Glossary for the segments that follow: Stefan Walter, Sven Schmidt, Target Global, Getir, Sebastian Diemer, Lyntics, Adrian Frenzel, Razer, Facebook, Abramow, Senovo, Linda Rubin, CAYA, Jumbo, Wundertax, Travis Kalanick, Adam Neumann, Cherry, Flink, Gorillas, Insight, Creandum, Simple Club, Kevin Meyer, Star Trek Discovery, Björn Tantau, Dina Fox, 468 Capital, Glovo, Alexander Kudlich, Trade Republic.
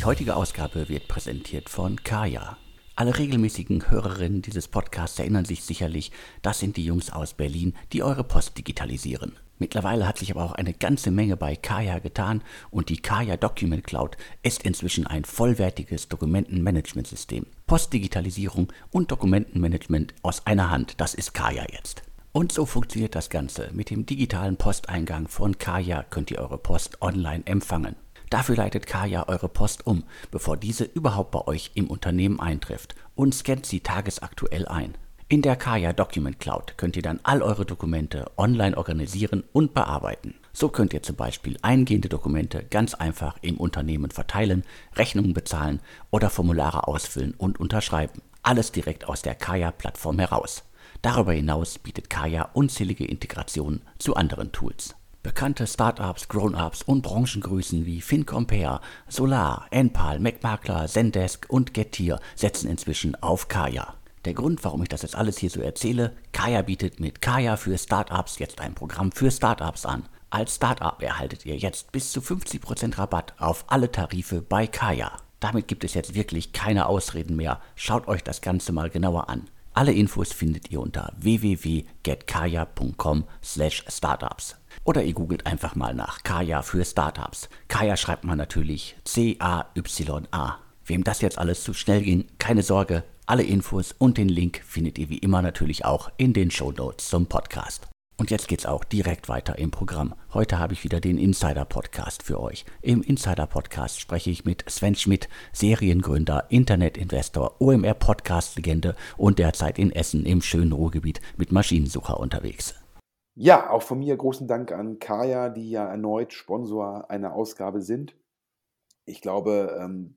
Die heutige Ausgabe wird präsentiert von CAYA. Alle regelmäßigen Hörerinnen dieses Podcasts erinnern sich sicherlich, das sind die Jungs aus Berlin, die eure Post digitalisieren. Mittlerweile hat sich aber auch eine ganze Menge bei CAYA getan und die CAYA Document Cloud ist inzwischen ein vollwertiges Dokumentenmanagementsystem. Postdigitalisierung und Dokumentenmanagement aus einer Hand, das ist CAYA jetzt. Und so funktioniert das Ganze. Mit dem digitalen Posteingang von CAYA könnt ihr eure Post online empfangen. Dafür leitet CAYA eure Post um, bevor diese überhaupt bei euch im Unternehmen eintrifft und scannt sie tagesaktuell ein. In der CAYA Document Cloud könnt ihr dann all eure Dokumente online organisieren und bearbeiten. So könnt ihr zum Beispiel eingehende Dokumente ganz einfach im Unternehmen verteilen, Rechnungen bezahlen oder Formulare ausfüllen und unterschreiben. Alles direkt aus der CAYA-Plattform heraus. Darüber hinaus bietet CAYA unzählige Integrationen zu anderen Tools. Bekannte Startups, Grown-ups und Branchengrößen wie FinCompare, Zolar, Enpal, MacMakler, Zendesk und Getir setzen inzwischen auf CAYA. Der Grund, warum ich das jetzt alles hier so erzähle: CAYA bietet mit CAYA für Startups jetzt ein Programm für Startups an. Als Startup erhaltet ihr jetzt bis zu 50% Rabatt auf alle Tarife bei CAYA. Damit gibt es jetzt wirklich keine Ausreden mehr. Schaut euch das Ganze mal genauer an. Alle Infos findet ihr unter www.getcaya.com/startups. Oder ihr googelt einfach mal nach CAYA für Startups. CAYA schreibt man natürlich C-A-Y-A. Wem das jetzt alles zu schnell ging, keine Sorge. Alle Infos und den Link findet ihr wie immer natürlich auch in den Shownotes zum Podcast. Und jetzt geht's auch direkt weiter im Programm. Heute habe ich wieder den Insider-Podcast für euch. Im Insider-Podcast spreche ich mit Sven Schmidt, Seriengründer, Internetinvestor, OMR-Podcast-Legende und derzeit in Essen im schönen Ruhrgebiet mit Maschinensucher unterwegs. Ja, auch von mir großen Dank an CAYA, die ja erneut Sponsor einer Ausgabe sind. Ich glaube,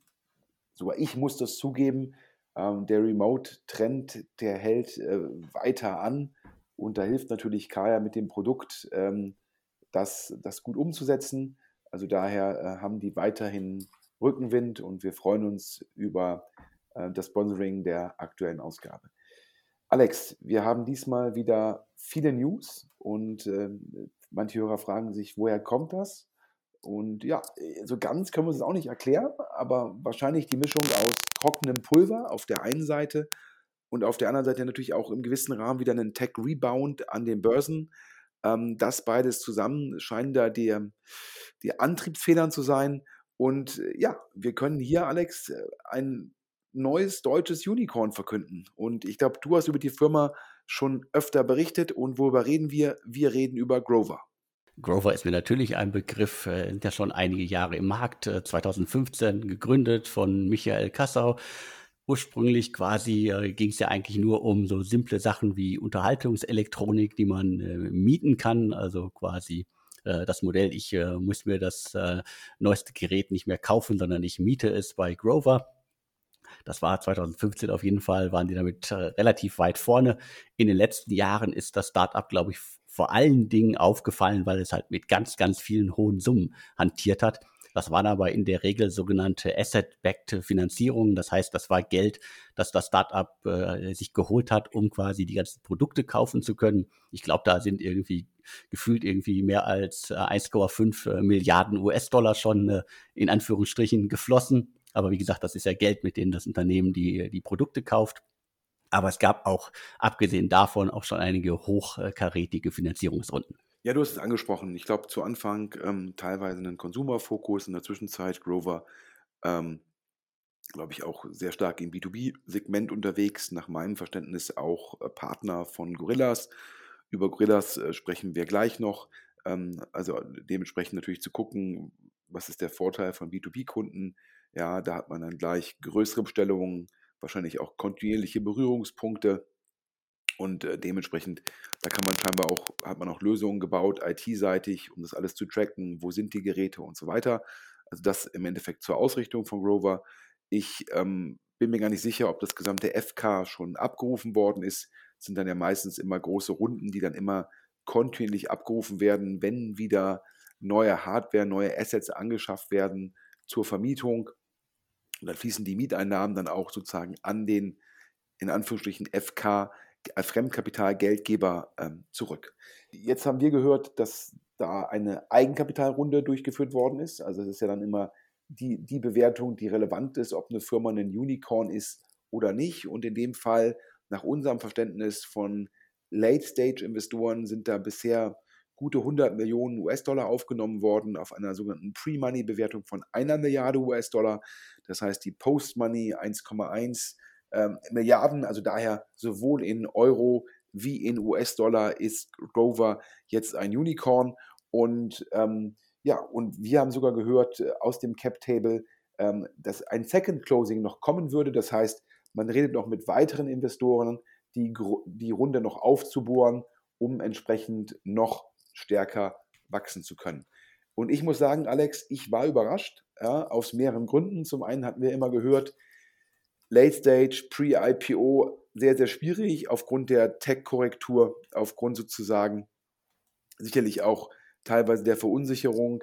sogar ich muss das zugeben, der Remote-Trend, der hält weiter an und da hilft natürlich CAYA mit dem Produkt, das gut umzusetzen. Also daher haben die weiterhin Rückenwind und wir freuen uns über das Sponsoring der aktuellen Ausgabe. Alex, wir haben diesmal wieder viele News und manche Hörer fragen sich, woher kommt das? Und ja, so ganz können wir es auch nicht erklären, aber wahrscheinlich die Mischung aus trockenem Pulver auf der einen Seite und auf der anderen Seite natürlich auch im gewissen Rahmen wieder einen Tech-Rebound an den Börsen. Das beides zusammen scheinen da die Antriebsfedern zu sein. Und ja, wir können hier, Alex, ein neues deutsches Unicorn verkünden. Und ich glaube, du hast über die Firma schon öfter berichtet. Und worüber reden wir? Wir reden über Grover. Grover ist mir natürlich ein Begriff, der schon einige Jahre im Markt, 2015 gegründet von Michael Cassau. Ursprünglich quasi ging es ja eigentlich nur um so simple Sachen wie Unterhaltungselektronik, die man mieten kann, also quasi das Modell, ich muss mir das neueste Gerät nicht mehr kaufen, sondern ich miete es bei Grover. Das war 2015 auf jeden Fall, waren die damit relativ weit vorne. In den letzten Jahren ist das Startup, glaube ich, vor allen Dingen aufgefallen, weil es halt mit ganz, ganz vielen hohen Summen hantiert hat. Das waren aber in der Regel sogenannte Asset-Backed Finanzierungen. Das heißt, das war Geld, das das Startup sich geholt hat, um quasi die ganzen Produkte kaufen zu können. Ich glaube, da sind irgendwie gefühlt mehr als 1,5 Milliarden US-Dollar schon in Anführungsstrichen geflossen. Aber wie gesagt, das ist ja Geld, mit dem das Unternehmen die Produkte kauft. Aber es gab auch, abgesehen davon, auch schon einige hochkarätige Finanzierungsrunden. Ja, du hast es angesprochen. Ich glaube, zu Anfang teilweise einen Consumer-Fokus, in der Zwischenzeit Grover, glaube ich, auch sehr stark im B2B-Segment unterwegs. Nach meinem Verständnis auch Partner von Gorillas. Über Gorillas sprechen wir gleich noch. Also dementsprechend natürlich zu gucken, was ist der Vorteil von B2B-Kunden. Ja, da hat man dann gleich größere Bestellungen, wahrscheinlich auch kontinuierliche Berührungspunkte und dementsprechend, da kann man scheinbar auch, hat man auch Lösungen gebaut, IT-seitig, um das alles zu tracken, wo sind die Geräte und so weiter. Also das im Endeffekt zur Ausrichtung von Grover. Ich bin mir gar nicht sicher, ob das gesamte FK schon abgerufen worden ist. Das sind dann ja meistens immer große Runden, die dann immer kontinuierlich abgerufen werden, wenn wieder neue Hardware, neue Assets angeschafft werden zur Vermietung. Und dann fließen die Mieteinnahmen dann auch sozusagen an den, in Anführungsstrichen, FK, Fremdkapitalgeldgeber zurück. Jetzt haben wir gehört, dass da eine Eigenkapitalrunde durchgeführt worden ist. Also es ist ja dann immer die Bewertung, die relevant ist, ob eine Firma ein Unicorn ist oder nicht. Und in dem Fall, nach unserem Verständnis von Late-Stage-Investoren, sind da bisher gute 100 Millionen US-Dollar aufgenommen worden auf einer sogenannten Pre-Money-Bewertung von 1 Milliarde US-Dollar. Das heißt, die Post-Money 1,1 Milliarden, also daher sowohl in Euro wie in US-Dollar ist Grover jetzt ein Unicorn. Und und wir haben sogar gehört aus dem Cap-Table, dass ein Second Closing noch kommen würde. Das heißt, man redet noch mit weiteren Investoren, die Runde noch aufzubohren, um entsprechend noch stärker wachsen zu können. Und ich muss sagen, Alex, ich war überrascht, ja, aus mehreren Gründen. Zum einen hatten wir immer gehört, Late Stage, Pre-IPO, sehr, sehr schwierig aufgrund der Tech-Korrektur, aufgrund sozusagen sicherlich auch teilweise der Verunsicherung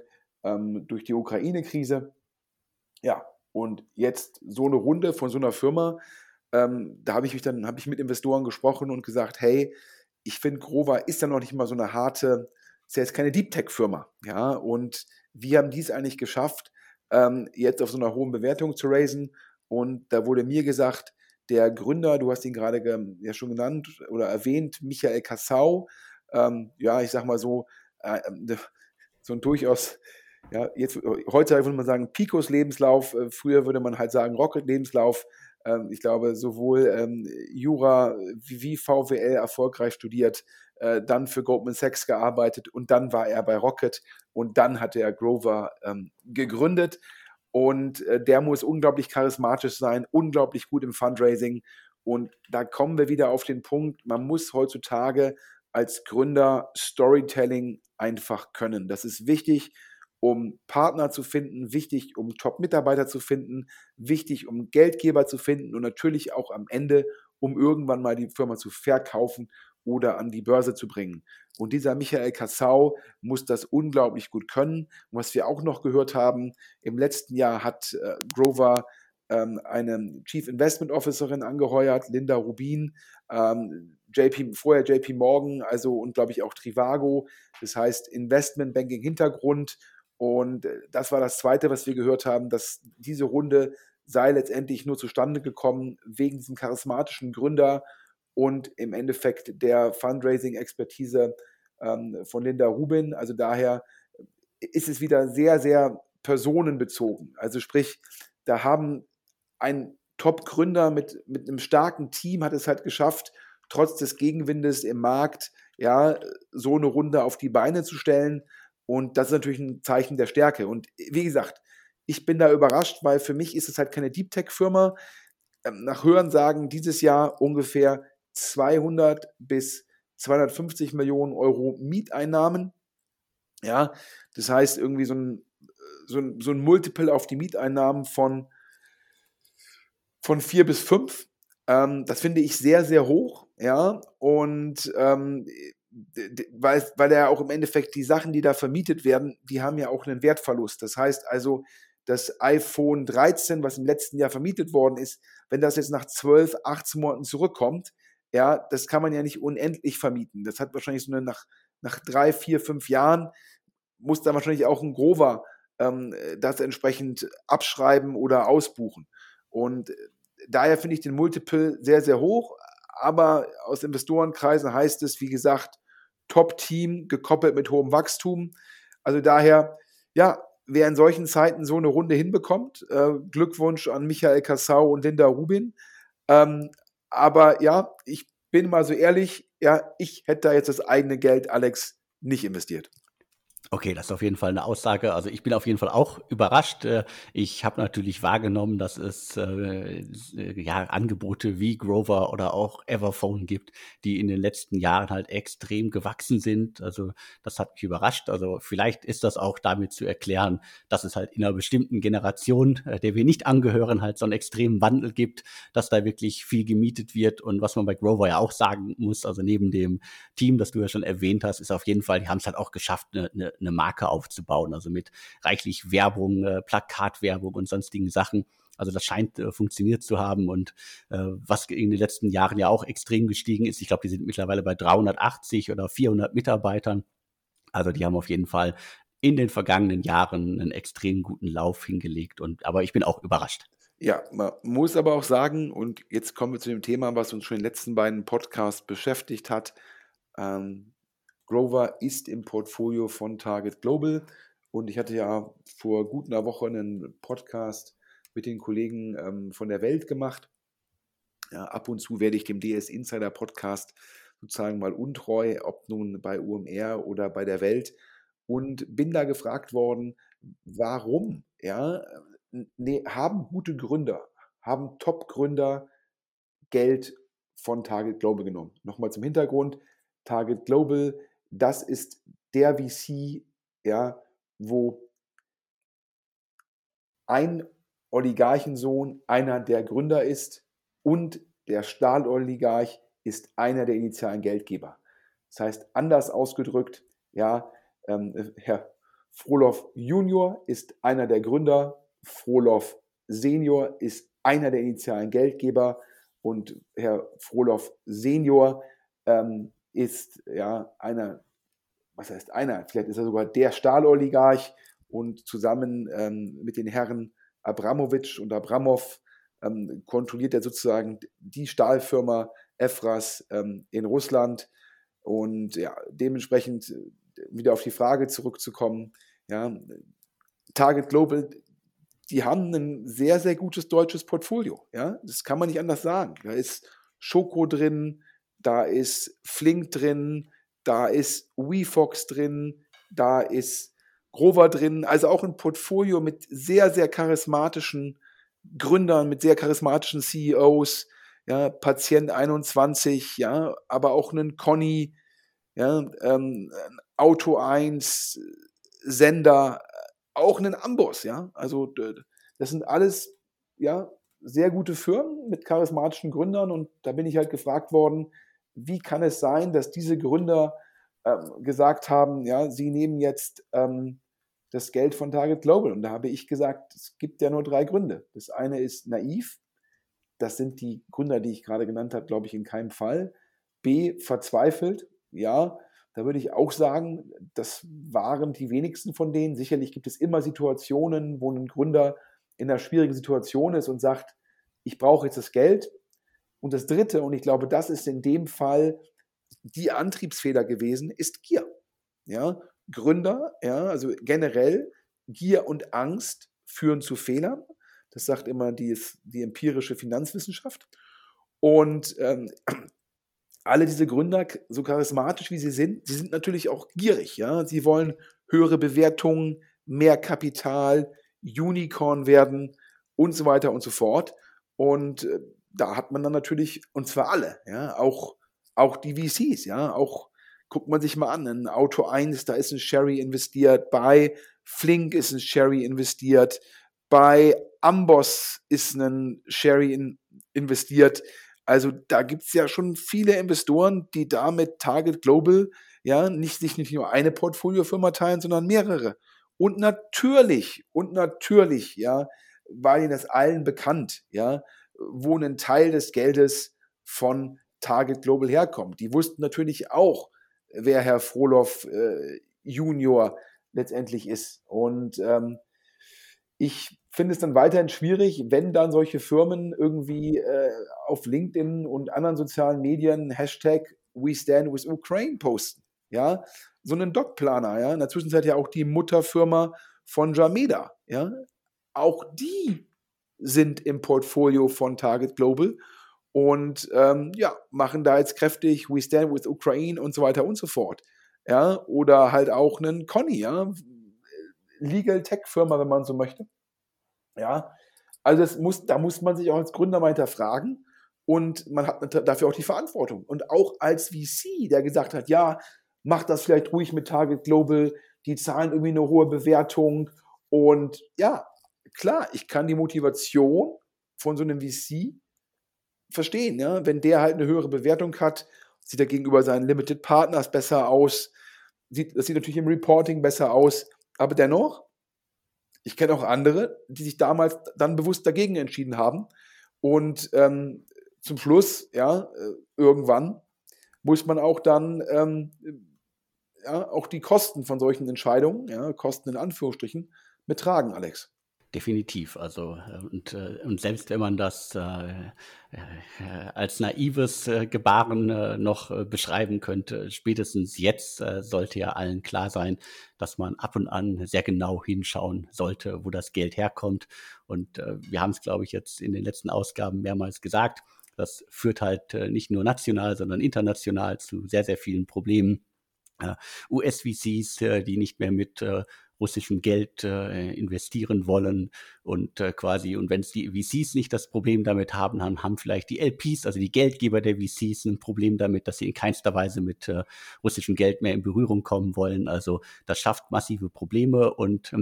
durch die Ukraine-Krise. Ja, und jetzt so eine Runde von so einer Firma, da habe ich mit Investoren gesprochen und gesagt, hey, ich finde, Grover ist ja noch nicht mal so eine harte, ist ja jetzt keine Deep-Tech-Firma. Ja, und wie haben die es eigentlich geschafft, jetzt auf so einer hohen Bewertung zu raisen? Und da wurde mir gesagt, der Gründer, du hast ihn gerade ja schon genannt oder erwähnt, Michael Cassau, ich sag mal so ein durchaus, ja, jetzt, heutzutage würde man sagen, Picos Lebenslauf, früher würde man halt sagen Rocket Lebenslauf. Ich glaube, sowohl Jura wie VWL erfolgreich studiert, dann für Goldman Sachs gearbeitet und dann war er bei Rocket und dann hat er Grover gegründet. Und der muss unglaublich charismatisch sein, unglaublich gut im Fundraising. Und da kommen wir wieder auf den Punkt, man muss heutzutage als Gründer Storytelling einfach können. Das ist wichtig, um Partner zu finden, wichtig, um Top-Mitarbeiter zu finden, wichtig, um Geldgeber zu finden und natürlich auch am Ende, um irgendwann mal die Firma zu verkaufen oder an die Börse zu bringen. Und dieser Michael Cassau muss das unglaublich gut können. Und was wir auch noch gehört haben, im letzten Jahr hat Grover eine Chief Investment Officerin angeheuert, Linda Rubin, vorher JP Morgan, also und glaube ich auch Trivago, das heißt Investmentbanking-Hintergrund. Und das war das Zweite, was wir gehört haben, dass diese Runde sei letztendlich nur zustande gekommen wegen diesem charismatischen Gründer und im Endeffekt der Fundraising-Expertise von Linda Rubin. Also daher ist es wieder sehr, sehr personenbezogen. Also sprich, da haben ein Top-Gründer mit einem starken Team hat es halt geschafft, trotz des Gegenwindes im Markt, ja, so eine Runde auf die Beine zu stellen. Und das ist natürlich ein Zeichen der Stärke. Und wie gesagt, ich bin da überrascht, weil für mich ist es halt keine Deep-Tech-Firma. Nach Hörensagen dieses Jahr ungefähr 200 bis 250 Millionen Euro Mieteinnahmen. Ja, das heißt irgendwie so ein Multiple auf die Mieteinnahmen von 4 bis 5. Das finde ich sehr, sehr hoch. Ja, und weil ja auch im Endeffekt die Sachen, die da vermietet werden, die haben ja auch einen Wertverlust. Das heißt also, das iPhone 13, was im letzten Jahr vermietet worden ist, wenn das jetzt nach 12, 18 Monaten zurückkommt, ja, das kann man ja nicht unendlich vermieten. Das hat wahrscheinlich so eine nach 3, 4, 5 Jahren muss dann wahrscheinlich auch ein Grover das entsprechend abschreiben oder ausbuchen. Und daher finde ich den Multiple sehr, sehr hoch. Aber aus Investorenkreisen heißt es, wie gesagt, Top-Team gekoppelt mit hohem Wachstum. Also daher, ja, wer in solchen Zeiten so eine Runde hinbekommt, Glückwunsch an Michael Cassau und Linda Rubin. Aber ja, ich bin mal so ehrlich, ja, ich hätte da jetzt das eigene Geld, Alex, nicht investiert. Okay, das ist auf jeden Fall eine Aussage. Also ich bin auf jeden Fall auch überrascht. Ich habe natürlich wahrgenommen, dass es Angebote wie Grover oder auch Everphone gibt, die in den letzten Jahren halt extrem gewachsen sind. Also das hat mich überrascht. Also vielleicht ist das auch damit zu erklären, dass es halt in einer bestimmten Generation, der wir nicht angehören, halt so einen extremen Wandel gibt, dass da wirklich viel gemietet wird. Und was man bei Grover ja auch sagen muss, also neben dem Team, das du ja schon erwähnt hast, ist auf jeden Fall, die haben es halt auch geschafft, eine Marke aufzubauen, also mit reichlich Werbung, Plakatwerbung und sonstigen Sachen. Also das scheint funktioniert zu haben und was in den letzten Jahren ja auch extrem gestiegen ist, ich glaube, die sind mittlerweile bei 380 oder 400 Mitarbeitern. Also die haben auf jeden Fall in den vergangenen Jahren einen extrem guten Lauf hingelegt. Aber ich bin auch überrascht. Ja, man muss aber auch sagen, und jetzt kommen wir zu dem Thema, was uns schon in den letzten beiden Podcasts beschäftigt hat. Grover ist im Portfolio von Target Global. Und ich hatte ja vor gut einer Woche einen Podcast mit den Kollegen von der Welt gemacht. Ja, ab und zu werde ich dem DS Insider Podcast sozusagen mal untreu, ob nun bei UMR oder bei der Welt. Und bin da gefragt worden, warum? Ja, haben gute Gründer, haben Top-Gründer Geld von Target Global genommen. Nochmal zum Hintergrund, Target Global, das ist der VC, ja, wo ein Oligarchensohn einer der Gründer ist und der Stahloligarch ist einer der initialen Geldgeber. Das heißt, anders ausgedrückt, ja, Herr Frohloff Junior ist einer der Gründer, Frohloff Senior ist einer der initialen Geldgeber und Herr Frohloff Senior ist ja einer, was heißt einer? Vielleicht ist er sogar der Stahloligarch und zusammen mit den Herren Abramowitsch und Abramow kontrolliert er sozusagen die Stahlfirma Efras in Russland und ja, dementsprechend wieder auf die Frage zurückzukommen, ja, Target Global, die haben ein sehr, sehr gutes deutsches Portfolio, ja, das kann man nicht anders sagen. Da ist Schoko drin, da ist Flink drin, da ist WeFox drin, da ist Grover drin, also auch ein Portfolio mit sehr, sehr charismatischen Gründern, mit sehr charismatischen CEOs, ja, Patient 21, ja, aber auch einen Conny, ja, Auto 1, Sender, auch einen Amboss, ja, also das sind alles, ja, sehr gute Firmen mit charismatischen Gründern und da bin ich halt gefragt worden, wie kann es sein, dass diese Gründer gesagt haben, ja, sie nehmen jetzt das Geld von Target Global und da habe ich gesagt, es gibt ja nur 3 Gründe. Das eine ist naiv, das sind die Gründer, die ich gerade genannt habe, glaube ich, in keinem Fall. B, verzweifelt, ja, da würde ich auch sagen, das waren die wenigsten von denen. Sicherlich gibt es immer Situationen, wo ein Gründer in einer schwierigen Situation ist und sagt, ich brauche jetzt das Geld. Und das Dritte, und ich glaube, das ist in dem Fall die Antriebsfeder gewesen, ist Gier. Ja, Gründer, ja, also generell Gier und Angst führen zu Fehlern. Das sagt immer die empirische Finanzwissenschaft. Und alle diese Gründer, so charismatisch wie sie sind natürlich auch gierig. Ja? Sie wollen höhere Bewertungen, mehr Kapital, Unicorn werden und so weiter und so fort. Und da hat man dann natürlich, und zwar alle, ja? auch die VCs, ja? Auch, guckt man sich mal an, in Auto 1, da ist ein Cherry investiert, bei Flink ist ein Cherry investiert, bei Amboss ist ein Cherry investiert. Also da gibt es ja schon viele Investoren, die da mit Target Global ja nicht nur eine Portfoliofirma teilen, sondern mehrere. Und natürlich, ja, war Ihnen das allen bekannt, ja, wo ein Teil des Geldes von Target Global herkommt. Die wussten natürlich auch, wer Herr Frohloff Junior letztendlich ist. Und ich finde es dann weiterhin schwierig, wenn dann solche Firmen irgendwie auf LinkedIn und anderen sozialen Medien #WeStandWithUkraine posten. Ja? So einen Dogplaner, ja? In der Zwischenzeit ja auch die Mutterfirma von Jameda. Ja? Auch die sind im Portfolio von Target Global und ja, machen da jetzt kräftig We Stand with Ukraine und so weiter und so fort. Ja? Oder halt auch einen Conny, ja? Legal Tech Firma, wenn man so möchte. Ja, also da muss man sich auch als Gründer mal hinterfragen und man hat dafür auch die Verantwortung. Und auch als VC, der gesagt hat, ja, mach das vielleicht ruhig mit Target Global, die zahlen irgendwie eine hohe Bewertung und ja, klar, ich kann die Motivation von so einem VC verstehen, ja? Wenn der halt eine höhere Bewertung hat, sieht er gegenüber seinen Limited Partners besser aus, das sieht natürlich im Reporting besser aus, aber dennoch, ich kenne auch andere, die sich damals dann bewusst dagegen entschieden haben. Und zum Schluss, ja, irgendwann muss man auch dann ja, auch die Kosten von solchen Entscheidungen, ja, Kosten in Anführungsstrichen, mittragen, Alex. Definitiv. Also und selbst wenn man das als naives Gebaren noch beschreiben könnte, spätestens jetzt sollte ja allen klar sein, dass man ab und an sehr genau hinschauen sollte, wo das Geld herkommt. Und wir haben es, glaube ich, jetzt in den letzten Ausgaben mehrmals gesagt, das führt halt nicht nur national, sondern international zu sehr, sehr vielen Problemen. US-VCs, die nicht mehr mit russischem Geld investieren wollen und quasi, und wenn es die VCs nicht das Problem damit haben, haben vielleicht die LPs, also die Geldgeber der VCs, ein Problem damit, dass sie in keinster Weise mit russischem Geld mehr in Berührung kommen wollen. Also das schafft massive Probleme und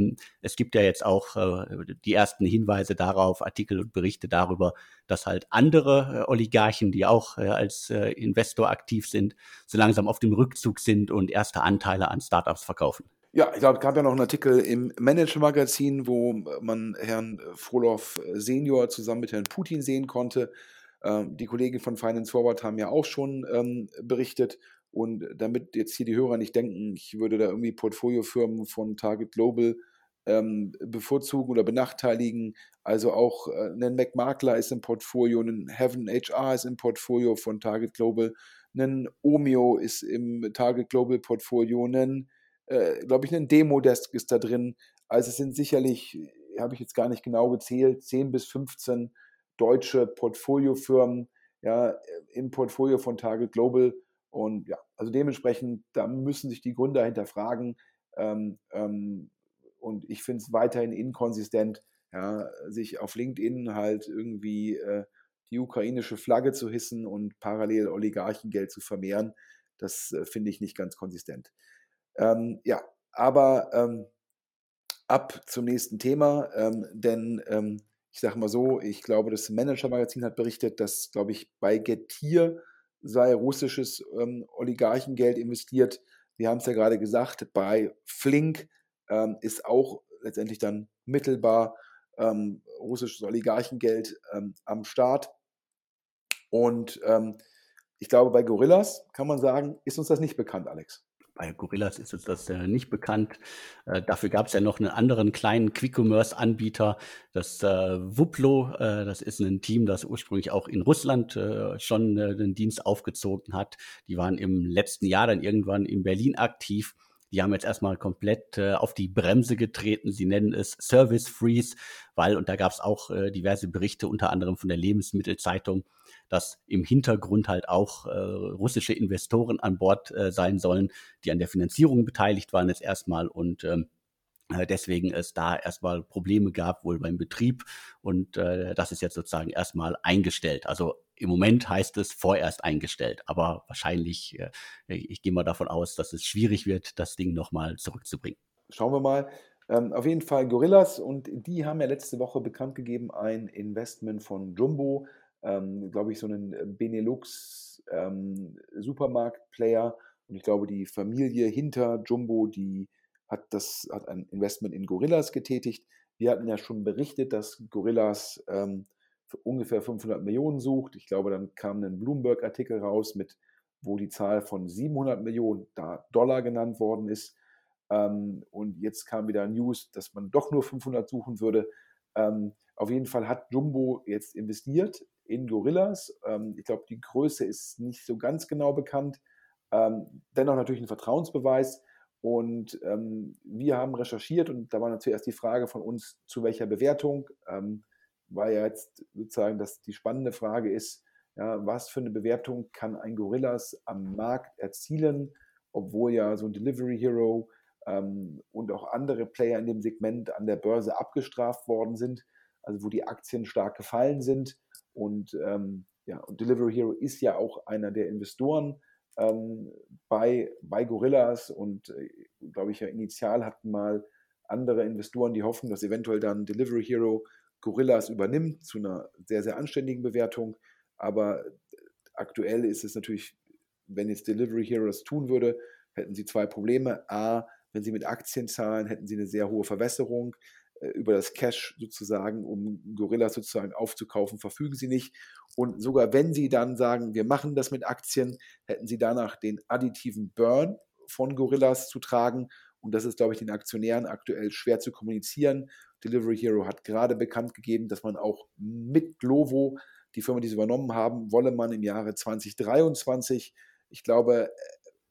es gibt ja jetzt auch die ersten Hinweise darauf, Artikel und Berichte darüber, dass halt andere Oligarchen, die auch als Investor aktiv sind, so langsam auf dem Rückzug sind und erste Anteile an Startups verkaufen. Ja, ich glaube, es gab ja noch einen Artikel im Manager-Magazin, wo man Herrn Frohloff Senior zusammen mit Herrn Putin sehen konnte. Die Kollegen von Finance Forward haben ja auch schon berichtet. Und damit jetzt hier die Hörer nicht denken, ich würde da irgendwie Portfoliofirmen von Target Global bevorzugen oder benachteiligen. Also auch ein MacMakler ist im Portfolio, ein Heaven HR ist im Portfolio von Target Global, ein Omeo ist im Target Global Portfolio, ein glaube ich, ein Demo-Desk ist da drin. Also es sind sicherlich, habe ich jetzt gar nicht genau gezählt, 10 bis 15 deutsche Portfoliofirmen ja, im Portfolio von Target Global. Und ja, also dementsprechend, da müssen sich die Gründer hinterfragen. Und ich finde es weiterhin inkonsistent, ja, sich auf LinkedIn halt irgendwie die ukrainische Flagge zu hissen und parallel Oligarchengeld zu vermehren. Das finde ich nicht ganz konsistent. Ja, aber ab zum nächsten Thema, denn ich sage mal so, ich glaube, das Manager-Magazin hat berichtet, dass, glaube ich, bei Getir sei russisches Oligarchengeld investiert. Wir haben es ja gerade gesagt, bei Flink ist auch letztendlich dann mittelbar russisches Oligarchengeld am Start. Und ich glaube, bei Gorillas kann man sagen, ist uns das nicht bekannt, Alex. Bei Gorillas ist uns das nicht bekannt. Dafür gab es ja noch einen anderen kleinen Quick-Commerce-Anbieter, das Wuplo. Das ist ein Team, das ursprünglich auch in Russland schon den Dienst aufgezogen hat. Die waren im letzten Jahr dann irgendwann in Berlin aktiv. Die haben jetzt erstmal komplett auf die Bremse getreten. Sie nennen es Service Freeze, weil, und da gab es auch diverse Berichte, unter anderem von der Lebensmittelzeitung, dass im Hintergrund halt auch russische Investoren an Bord sein sollen, die an der Finanzierung beteiligt waren jetzt erstmal und deswegen es da erstmal Probleme gab, wohl beim Betrieb und das ist jetzt sozusagen erstmal eingestellt. Also im Moment heißt es vorerst eingestellt, aber wahrscheinlich, ich gehe mal davon aus, dass es schwierig wird, das Ding nochmal zurückzubringen. Schauen wir mal. Auf jeden Fall Gorillas und die haben ja letzte Woche bekannt gegeben, ein Investment von Jumbo, glaube ich, so einen Benelux-Supermarkt-Player und ich glaube, die Familie hinter Jumbo, die hat ein Investment in Gorillas getätigt. Wir hatten ja schon berichtet, dass Gorillas für ungefähr 500 Millionen sucht. Ich glaube, dann kam ein Bloomberg-Artikel raus, wo die Zahl von 700 Millionen Dollar genannt worden ist. Und jetzt kam wieder News, dass man doch nur 500 suchen würde. Auf jeden Fall hat Jumbo jetzt investiert in Gorillas. Ich glaube, die Größe ist nicht so ganz genau bekannt. Dennoch natürlich ein Vertrauensbeweis. Und wir haben recherchiert und da war natürlich erst die Frage von uns, zu welcher Bewertung, weil ja jetzt sozusagen dass die spannende Frage ist, ja, was für eine Bewertung kann ein Gorillas am Markt erzielen, obwohl ja so ein Delivery Hero und auch andere Player in dem Segment an der Börse abgestraft worden sind, also wo die Aktien stark gefallen sind und Delivery Hero ist ja auch einer der Investoren, bei Gorillas und glaube ich ja initial hatten mal andere Investoren die Hoffnung, dass eventuell dann Delivery Hero Gorillas übernimmt zu einer sehr, sehr anständigen Bewertung, aber aktuell ist es natürlich, wenn jetzt Delivery Hero das tun würde, hätten sie zwei Probleme. A, wenn sie mit Aktien zahlen, hätten sie eine sehr hohe Verwässerung über das Cash sozusagen, um Gorillas sozusagen aufzukaufen, verfügen sie nicht. Und sogar wenn sie dann sagen, wir machen das mit Aktien, hätten sie danach den additiven Burn von Gorillas zu tragen. Und das ist, glaube ich, den Aktionären aktuell schwer zu kommunizieren. Delivery Hero hat gerade bekannt gegeben, dass man auch mit Glovo, die Firma, die sie übernommen haben, wolle man im Jahre 2023, ich glaube,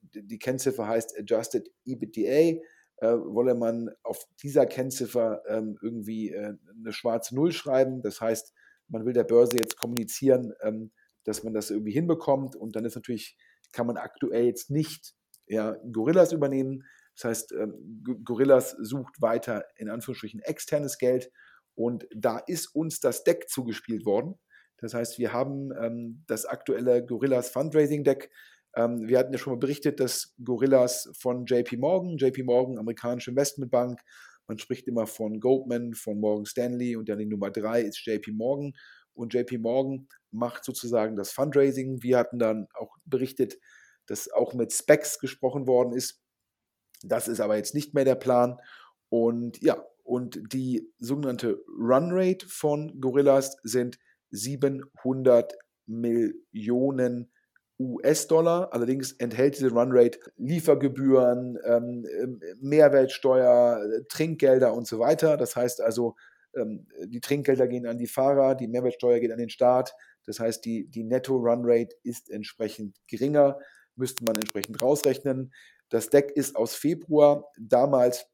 die Kennziffer heißt Adjusted EBITDA, wolle man auf dieser Kennziffer irgendwie eine schwarze Null schreiben. Das heißt, man will der Börse jetzt kommunizieren, dass man das irgendwie hinbekommt. Und dann ist natürlich, kann man aktuell jetzt nicht Gorillas übernehmen. Das heißt, Gorillas sucht weiter in Anführungsstrichen externes Geld. Und da ist uns das Deck zugespielt worden. Das heißt, wir haben das aktuelle Gorillas Fundraising Deck. Wir hatten ja schon mal berichtet, dass Gorillas von JP Morgan, amerikanische Investmentbank, man spricht immer von Goldman, von Morgan Stanley und dann die Nummer 3 ist JP Morgan. Und JP Morgan macht sozusagen das Fundraising. Wir hatten dann auch berichtet, dass auch mit Specs gesprochen worden ist. Das ist aber jetzt nicht mehr der Plan. Und ja, und die sogenannte Runrate von Gorillas sind 700 Millionen US-Dollar. Allerdings enthält diese Runrate Liefergebühren, Mehrwertsteuer, Trinkgelder und so weiter. Das heißt also, die Trinkgelder gehen an die Fahrer, die Mehrwertsteuer geht an den Staat. Das heißt, die Netto-Runrate ist entsprechend geringer, müsste man entsprechend rausrechnen. Das Deck ist aus Februar, damals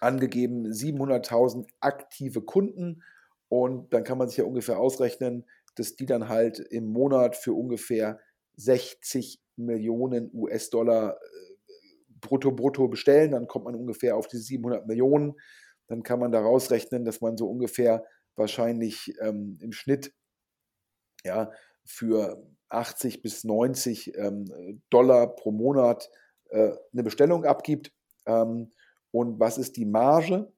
angegeben 700.000 aktive Kunden. Und dann kann man sich ja ungefähr ausrechnen, dass die dann halt im Monat für ungefähr 60 Millionen US-Dollar brutto bestellen. Dann kommt man ungefähr auf die 700 Millionen. Dann kann man daraus rechnen, dass man so ungefähr wahrscheinlich im Schnitt für 80 bis 90 Dollar pro Monat eine Bestellung abgibt. Und was ist die Marge?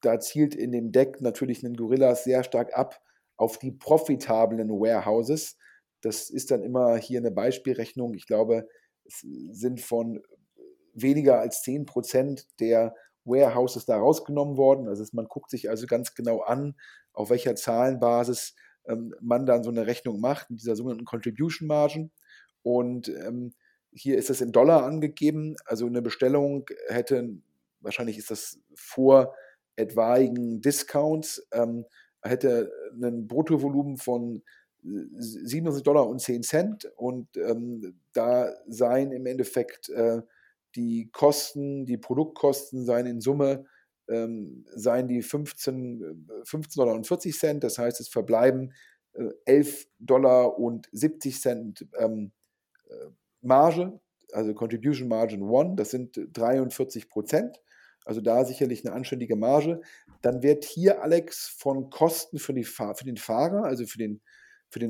Da zielt in dem Deck natürlich ein Gorillas sehr stark ab auf die profitablen Warehouses. Das ist dann immer hier eine Beispielrechnung. Ich glaube, es sind von weniger als 10% der Warehouses da rausgenommen worden. Also man guckt sich also ganz genau an, auf welcher Zahlenbasis man dann so eine Rechnung macht, mit dieser sogenannten Contribution Margin. Und hier ist das in Dollar angegeben. Also eine Bestellung hätte, wahrscheinlich ist das vor etwaigen Discounts, hätte ein Bruttovolumen von $47,10 und da seien im Endeffekt die Kosten, die Produktkosten seien in Summe seien die $15,40, das heißt es verbleiben $11,70 Marge, also Contribution Margin 1, das sind 43%. Also da sicherlich eine anständige Marge. Dann wird hier, Alex, von Kosten für den Fahrer, also für den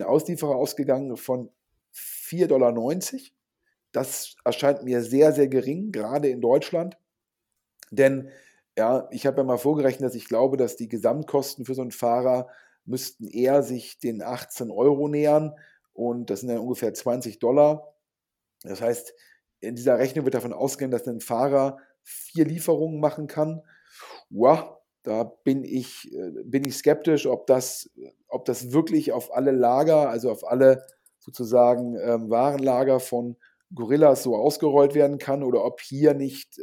Auslieferer ausgegangen von $4,90. Das erscheint mir sehr, sehr gering, gerade in Deutschland. Denn ich habe ja mal vorgerechnet, dass ich glaube, dass die Gesamtkosten für so einen Fahrer müssten eher sich den 18 Euro nähern. Und das sind dann ungefähr $20. Das heißt, in dieser Rechnung wird davon ausgegangen, dass ein Fahrer 4 Lieferungen machen kann. Wow, da bin ich skeptisch, ob das wirklich auf alle Lager, also auf alle sozusagen Warenlager von Gorillas so ausgerollt werden kann oder ob hier nicht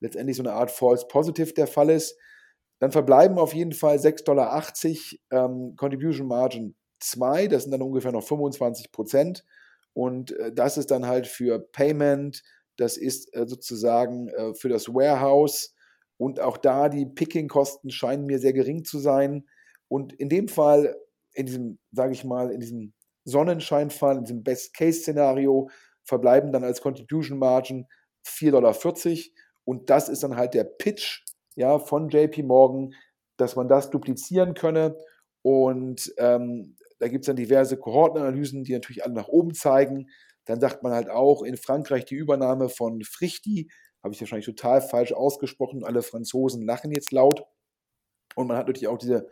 letztendlich so eine Art False Positive der Fall ist. Dann verbleiben auf jeden Fall $6,80 Contribution Margin 2, das sind dann ungefähr noch 25%. Und das ist dann halt für Payment, das ist sozusagen für das Warehouse und auch da die Picking-Kosten scheinen mir sehr gering zu sein. Und in dem Fall, in diesem, sage ich mal, in diesem Sonnenscheinfall, in diesem Best-Case-Szenario verbleiben dann als Contribution Margin $4,40 und das ist dann halt der Pitch von JP Morgan, dass man das duplizieren könne und da gibt es dann diverse Kohortenanalysen, die natürlich alle nach oben zeigen. Dann sagt man halt auch, in Frankreich die Übernahme von Frichti, habe ich wahrscheinlich total falsch ausgesprochen, alle Franzosen lachen jetzt laut. Und man hat natürlich auch die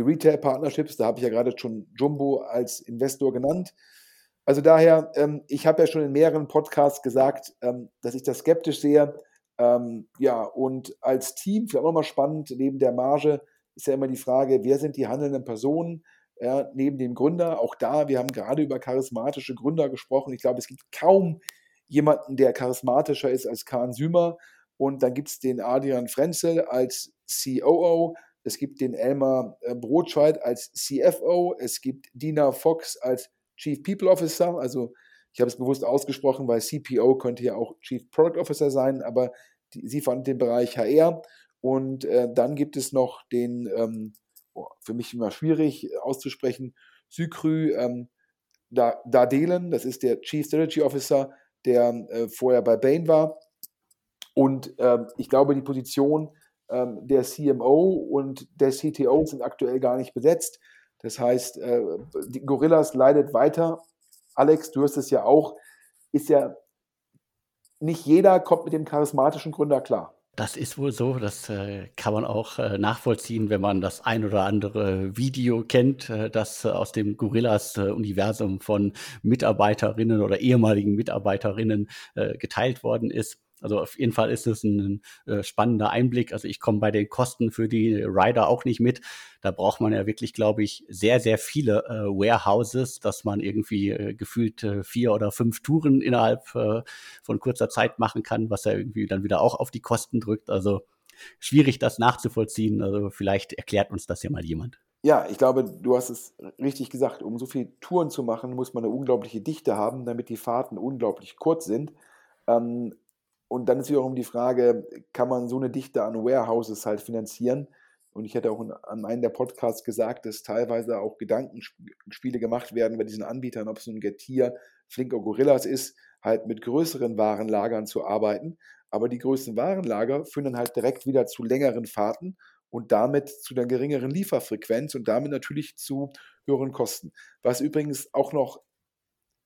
Retail-Partnerships, da habe ich ja gerade schon Jumbo als Investor genannt. Also daher, ich habe ja schon in mehreren Podcasts gesagt, dass ich das skeptisch sehe. Und als Team, vielleicht auch nochmal spannend, neben der Marge ist ja immer die Frage, wer sind die handelnden Personen? Ja, neben dem Gründer, auch da, wir haben gerade über charismatische Gründer gesprochen. Ich glaube, es gibt kaum jemanden, der charismatischer ist als Kaan Sümer. Und dann gibt es den Adrian Frenzel als COO, es gibt den Elmar Brotscheid als CFO, es gibt Dina Fox als Chief People Officer, also ich habe es bewusst ausgesprochen, weil CPO könnte ja auch Chief Product Officer sein, aber sie fand den Bereich HR. Und dann gibt es noch den, für mich immer schwierig auszusprechen, Sükrü Dardelen, das ist der Chief Strategy Officer, der vorher bei Bain war. Und ich glaube, die Position der CMO und der CTO sind aktuell gar nicht besetzt. Das heißt, die Gorillas leidet weiter. Alex, du hörst es ja auch, ist ja nicht jeder kommt mit dem charismatischen Gründer klar. Das ist wohl so, das kann man auch nachvollziehen, wenn man das ein oder andere Video kennt, das aus dem Gorillas-Universum von Mitarbeiterinnen oder ehemaligen Mitarbeiterinnen geteilt worden ist. Also auf jeden Fall ist es ein spannender Einblick. Also ich komme bei den Kosten für die Rider auch nicht mit. Da braucht man ja wirklich, glaube ich, sehr, sehr viele Warehouses, dass man irgendwie gefühlt 4 oder 5 Touren innerhalb von kurzer Zeit machen kann, was ja irgendwie dann wieder auch auf die Kosten drückt. Also schwierig, das nachzuvollziehen. Also vielleicht erklärt uns das ja mal jemand. Ja, ich glaube, du hast es richtig gesagt. Um so viele Touren zu machen, muss man eine unglaubliche Dichte haben, damit die Fahrten unglaublich kurz sind. Und dann ist wiederum die Frage, kann man so eine Dichte an Warehouses halt finanzieren? Und ich hatte auch an einem der Podcasts gesagt, dass teilweise auch Gedankenspiele gemacht werden bei diesen Anbietern, ob es nun Getir, Flink oder Gorillas ist, halt mit größeren Warenlagern zu arbeiten. Aber die größten Warenlager führen dann halt direkt wieder zu längeren Fahrten und damit zu einer geringeren Lieferfrequenz und damit natürlich zu höheren Kosten. Was übrigens auch noch,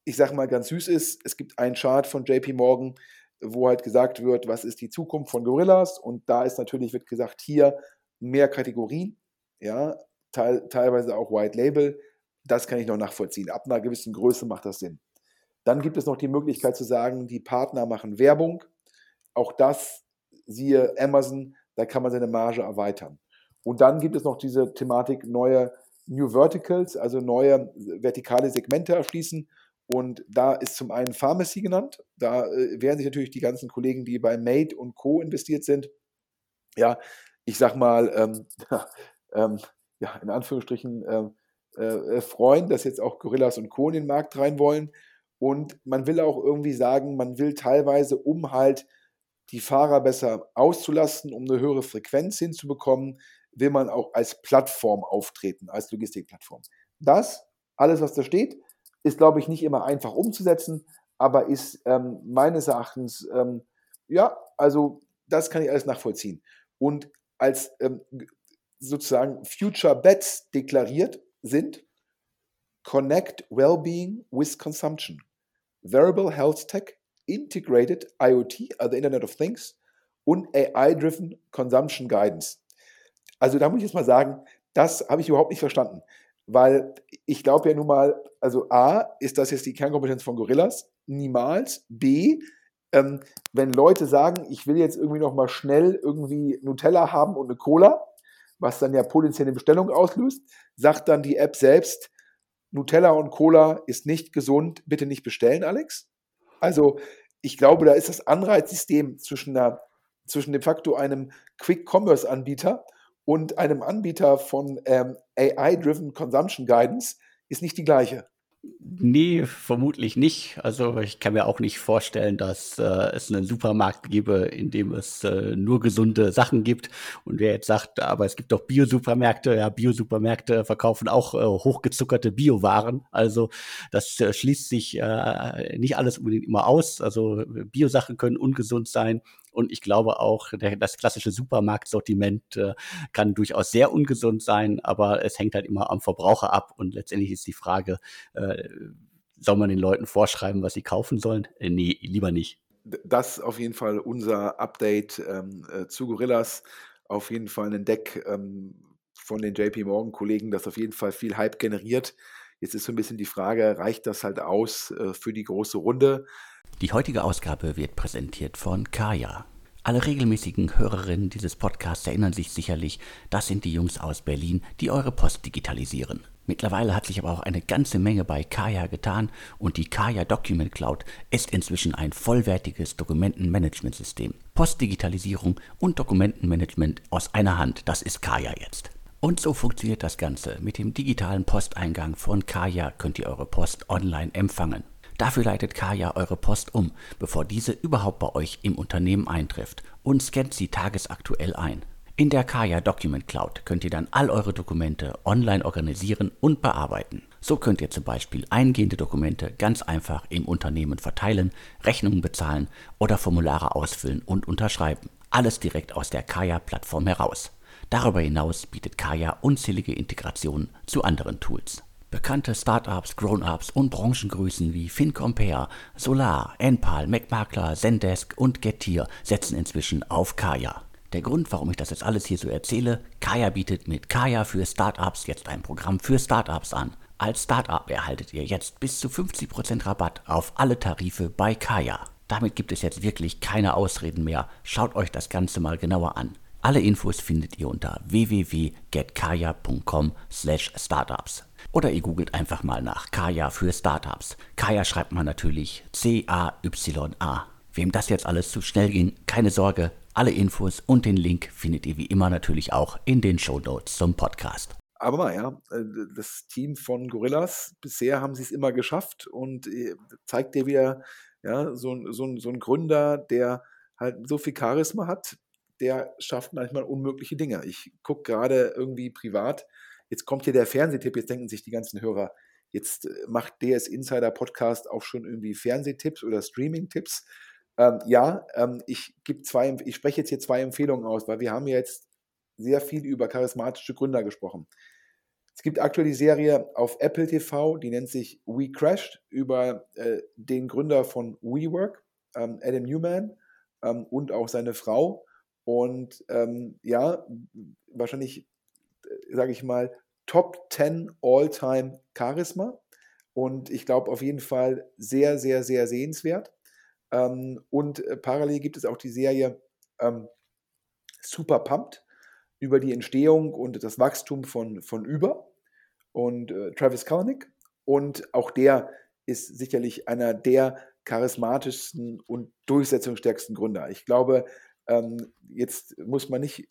ich sag mal, ganz süß ist, es gibt einen Chart von JP Morgan, wo halt gesagt wird, was ist die Zukunft von Gorillas? Und da ist natürlich, wird gesagt, hier mehr Kategorien, ja, teilweise auch White Label. Das kann ich noch nachvollziehen. Ab einer gewissen Größe macht das Sinn. Dann gibt es noch die Möglichkeit zu sagen, die Partner machen Werbung. Auch das, siehe Amazon, da kann man seine Marge erweitern. Und dann gibt es noch diese Thematik neue New Verticals, also neue vertikale Segmente erschließen. Und da ist zum einen Pharmacy genannt, da wehren sich natürlich die ganzen Kollegen, die bei Made und Co. investiert sind. Ja, ich sag mal, ja, in Anführungsstrichen freuen, dass jetzt auch Gorillas und Co. in den Markt rein wollen. Und man will auch irgendwie sagen, man will teilweise, um halt die Fahrer besser auszulasten, um eine höhere Frequenz hinzubekommen, will man auch als Plattform auftreten, als Logistikplattform. Das, alles was da steht, ist, glaube ich, nicht immer einfach umzusetzen, aber ist meines Erachtens, ja, also das kann ich alles nachvollziehen. Und als sozusagen Future Bets deklariert sind Connect Wellbeing with Consumption, Wearable Health Tech, Integrated IoT, also Internet of Things und AI-Driven Consumption Guidance. Also da muss ich jetzt mal sagen, das habe ich überhaupt nicht verstanden. Weil ich glaube ja nun mal, also A, ist das jetzt die Kernkompetenz von Gorillas? Niemals. B, wenn Leute sagen, ich will jetzt irgendwie nochmal schnell irgendwie Nutella haben und eine Cola, was dann ja potenziell eine Bestellung auslöst, sagt dann die App selbst, Nutella und Cola ist nicht gesund, bitte nicht bestellen, Alex. Also ich glaube, da ist das Anreizsystem zwischen de facto einem Quick-Commerce-Anbieter und einem Anbieter von AI-Driven Consumption Guidance ist nicht die gleiche. Nee, vermutlich nicht. Also ich kann mir auch nicht vorstellen, dass es einen Supermarkt gäbe, in dem es nur gesunde Sachen gibt. Und wer jetzt sagt, aber es gibt doch Bio-Supermärkte. Ja, Bio-Supermärkte verkaufen auch hochgezuckerte Bio-Waren. Also das schließt sich nicht alles unbedingt immer aus. Also Bio-Sachen können ungesund sein. Und ich glaube auch, das klassische Supermarktsortiment kann durchaus sehr ungesund sein, aber es hängt halt immer am Verbraucher ab. Und letztendlich ist die Frage, soll man den Leuten vorschreiben, was sie kaufen sollen? Nee, lieber nicht. Das auf jeden Fall unser Update zu Gorillas. Auf jeden Fall ein Entdeck von den JP Morgan-Kollegen, das auf jeden Fall viel Hype generiert. Jetzt ist so ein bisschen die Frage, reicht das halt aus für die große Runde? Die heutige Ausgabe wird präsentiert von CAYA. Alle regelmäßigen Hörerinnen dieses Podcasts erinnern sich sicherlich, das sind die Jungs aus Berlin, die eure Post digitalisieren. Mittlerweile hat sich aber auch eine ganze Menge bei CAYA getan und die CAYA Document Cloud ist inzwischen ein vollwertiges Dokumentenmanagementsystem. Postdigitalisierung und Dokumentenmanagement aus einer Hand, das ist CAYA jetzt. Und so funktioniert das Ganze. Mit dem digitalen Posteingang von CAYA könnt ihr eure Post online empfangen. Dafür leitet CAYA eure Post um, bevor diese überhaupt bei euch im Unternehmen eintrifft und scannt sie tagesaktuell ein. In der CAYA Document Cloud könnt ihr dann all eure Dokumente online organisieren und bearbeiten. So könnt ihr zum Beispiel eingehende Dokumente ganz einfach im Unternehmen verteilen, Rechnungen bezahlen oder Formulare ausfüllen und unterschreiben. Alles direkt aus der CAYA-Plattform heraus. Darüber hinaus bietet CAYA unzählige Integrationen zu anderen Tools. Bekannte Startups, Grown-ups und Branchengrößen wie FinCompare, Zolar, Enpal, MacMakler, Zendesk und Getir setzen inzwischen auf CAYA. Der Grund, warum ich das jetzt alles hier so erzähle: CAYA bietet mit CAYA für Startups jetzt ein Programm für Startups an. Als Startup erhaltet ihr jetzt bis zu 50% Rabatt auf alle Tarife bei CAYA. Damit gibt es jetzt wirklich keine Ausreden mehr. Schaut euch das Ganze mal genauer an. Alle Infos findet ihr unter www.getcaya.com/startups. Oder ihr googelt einfach mal nach CAYA für Startups. CAYA schreibt man natürlich C-A-Y-A. Wem das jetzt alles zu schnell ging, keine Sorge. Alle Infos und den Link findet ihr wie immer natürlich auch in den Shownotes zum Podcast. Aber ja, das Team von Gorillas, bisher haben sie es immer geschafft und zeigt dir wieder ja, so ein Gründer, der halt so viel Charisma hat. Der schafft manchmal unmögliche Dinge. Ich gucke gerade irgendwie privat, jetzt kommt hier der Fernsehtipp, jetzt denken sich die ganzen Hörer, jetzt macht DS Insider Podcast auch schon irgendwie Fernsehtipps oder Streaming-Tipps. Ich spreche jetzt hier zwei Empfehlungen aus, weil wir haben ja jetzt sehr viel über charismatische Gründer gesprochen. Es gibt aktuell die Serie auf Apple TV, die nennt sich We Crashed, über den Gründer von WeWork, Adam Neumann und auch seine Frau. Und wahrscheinlich, sage ich mal, Top 10 All-Time Charisma. Und ich glaube auf jeden Fall sehr, sehr, sehr sehenswert. Parallel gibt es auch die Serie Super Pumped über die Entstehung und das Wachstum von Uber und Travis Kalanick. Und auch der ist sicherlich einer der charismatischsten und durchsetzungsstärksten Gründer. Ich glaube, jetzt muss man nicht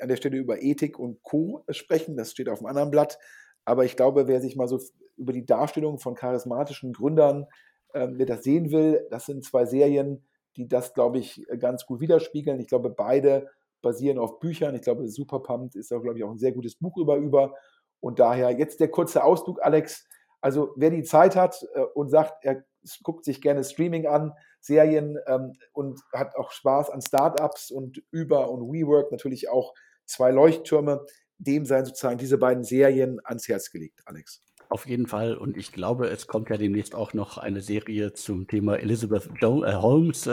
an der Stelle über Ethik und Co. sprechen, das steht auf einem anderen Blatt, aber ich glaube, wer sich mal so über die Darstellung von charismatischen Gründern, wer das sehen will, das sind zwei Serien, die das, glaube ich, ganz gut widerspiegeln. Ich glaube, beide basieren auf Büchern. Ich glaube, Super Pumped ist auch, glaube ich, auch ein sehr gutes Buch über und daher jetzt der kurze Ausflug, Alex. Also wer die Zeit hat und sagt, er guckt sich gerne Streaming an, Serien und hat auch Spaß an Startups und Uber und WeWork, natürlich auch zwei Leuchttürme, dem seien sozusagen diese beiden Serien ans Herz gelegt, Alex. Auf jeden Fall, und ich glaube, es kommt ja demnächst auch noch eine Serie zum Thema Elizabeth Holmes,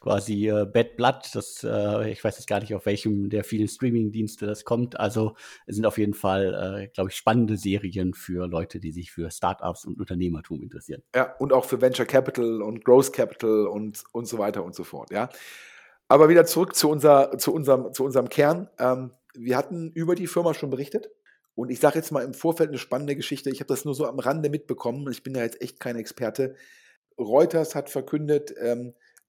quasi Bad Blood, das, ich weiß jetzt gar nicht, auf welchem der vielen Streaming-Dienste das kommt, also es sind auf jeden Fall, glaube ich, spannende Serien für Leute, die sich für Startups und Unternehmertum interessieren. Ja, und auch für Venture Capital und Growth Capital und so weiter und so fort, ja. Aber wieder zurück zu unserem Kern, wir hatten über die Firma schon berichtet. Und ich sage jetzt mal im Vorfeld eine spannende Geschichte. Ich habe das nur so am Rande mitbekommen. Ich bin da jetzt echt kein Experte. Reuters hat verkündet,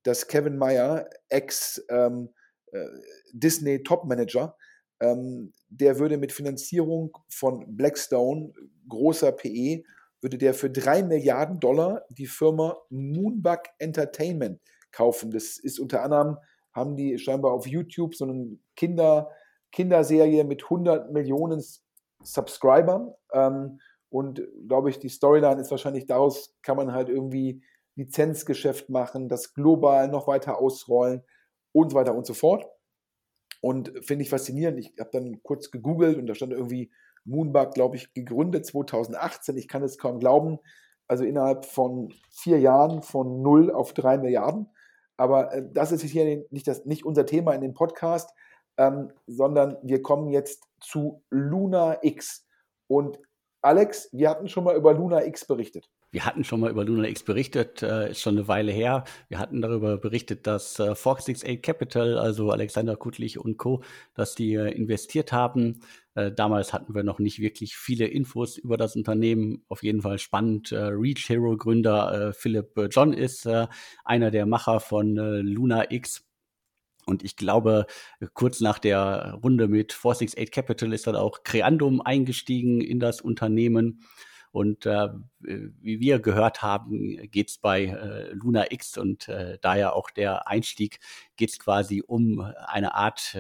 dass Kevin Meyer, Ex-Disney-Top-Manager, der würde mit Finanzierung von Blackstone, großer PE, würde der für $3 Milliarden die Firma Moonbug Entertainment kaufen. Das ist unter anderem, haben die scheinbar auf YouTube so eine Kinderserie mit 100 Millionen Subscriber und glaube ich, die Storyline ist wahrscheinlich, daraus kann man halt irgendwie Lizenzgeschäft machen, das global noch weiter ausrollen und so weiter und so fort. Und finde ich faszinierend. Ich habe dann kurz gegoogelt und da stand irgendwie Moonbug, glaube ich, gegründet 2018. Ich kann es kaum glauben. Also innerhalb von 4 Jahren von 0 auf 3 Milliarden. Aber das ist hier nicht unser Thema in dem Podcast. Sondern wir kommen jetzt zu LunarX. Und Alex, wir hatten schon mal über LunarX berichtet. Ist schon eine Weile her. Wir hatten darüber berichtet, dass 468 Capital, also Alexander Kudlich und Co., dass die investiert haben. Damals hatten wir noch nicht wirklich viele Infos über das Unternehmen. Auf jeden Fall spannend. Reach Hero Gründer Philipp John ist einer der Macher von LunarX. Und ich glaube, kurz nach der Runde mit 468 Capital ist dann auch Creandum eingestiegen in das Unternehmen. Und wie wir gehört haben, geht es bei LunarX und daher auch der Einstieg, geht es quasi um eine Art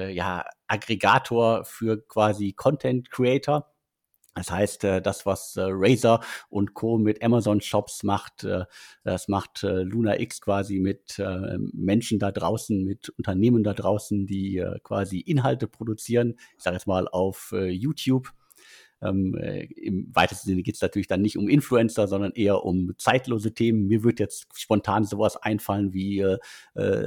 Aggregator für quasi Content Creator. Das heißt, das, was Razer und Co. mit Amazon Shops macht, das macht LunarX quasi mit Menschen da draußen, mit Unternehmen da draußen, die quasi Inhalte produzieren. Ich sage jetzt mal auf YouTube. Im weitesten Sinne geht es natürlich dann nicht um Influencer, sondern eher um zeitlose Themen. Mir wird jetzt spontan sowas einfallen wie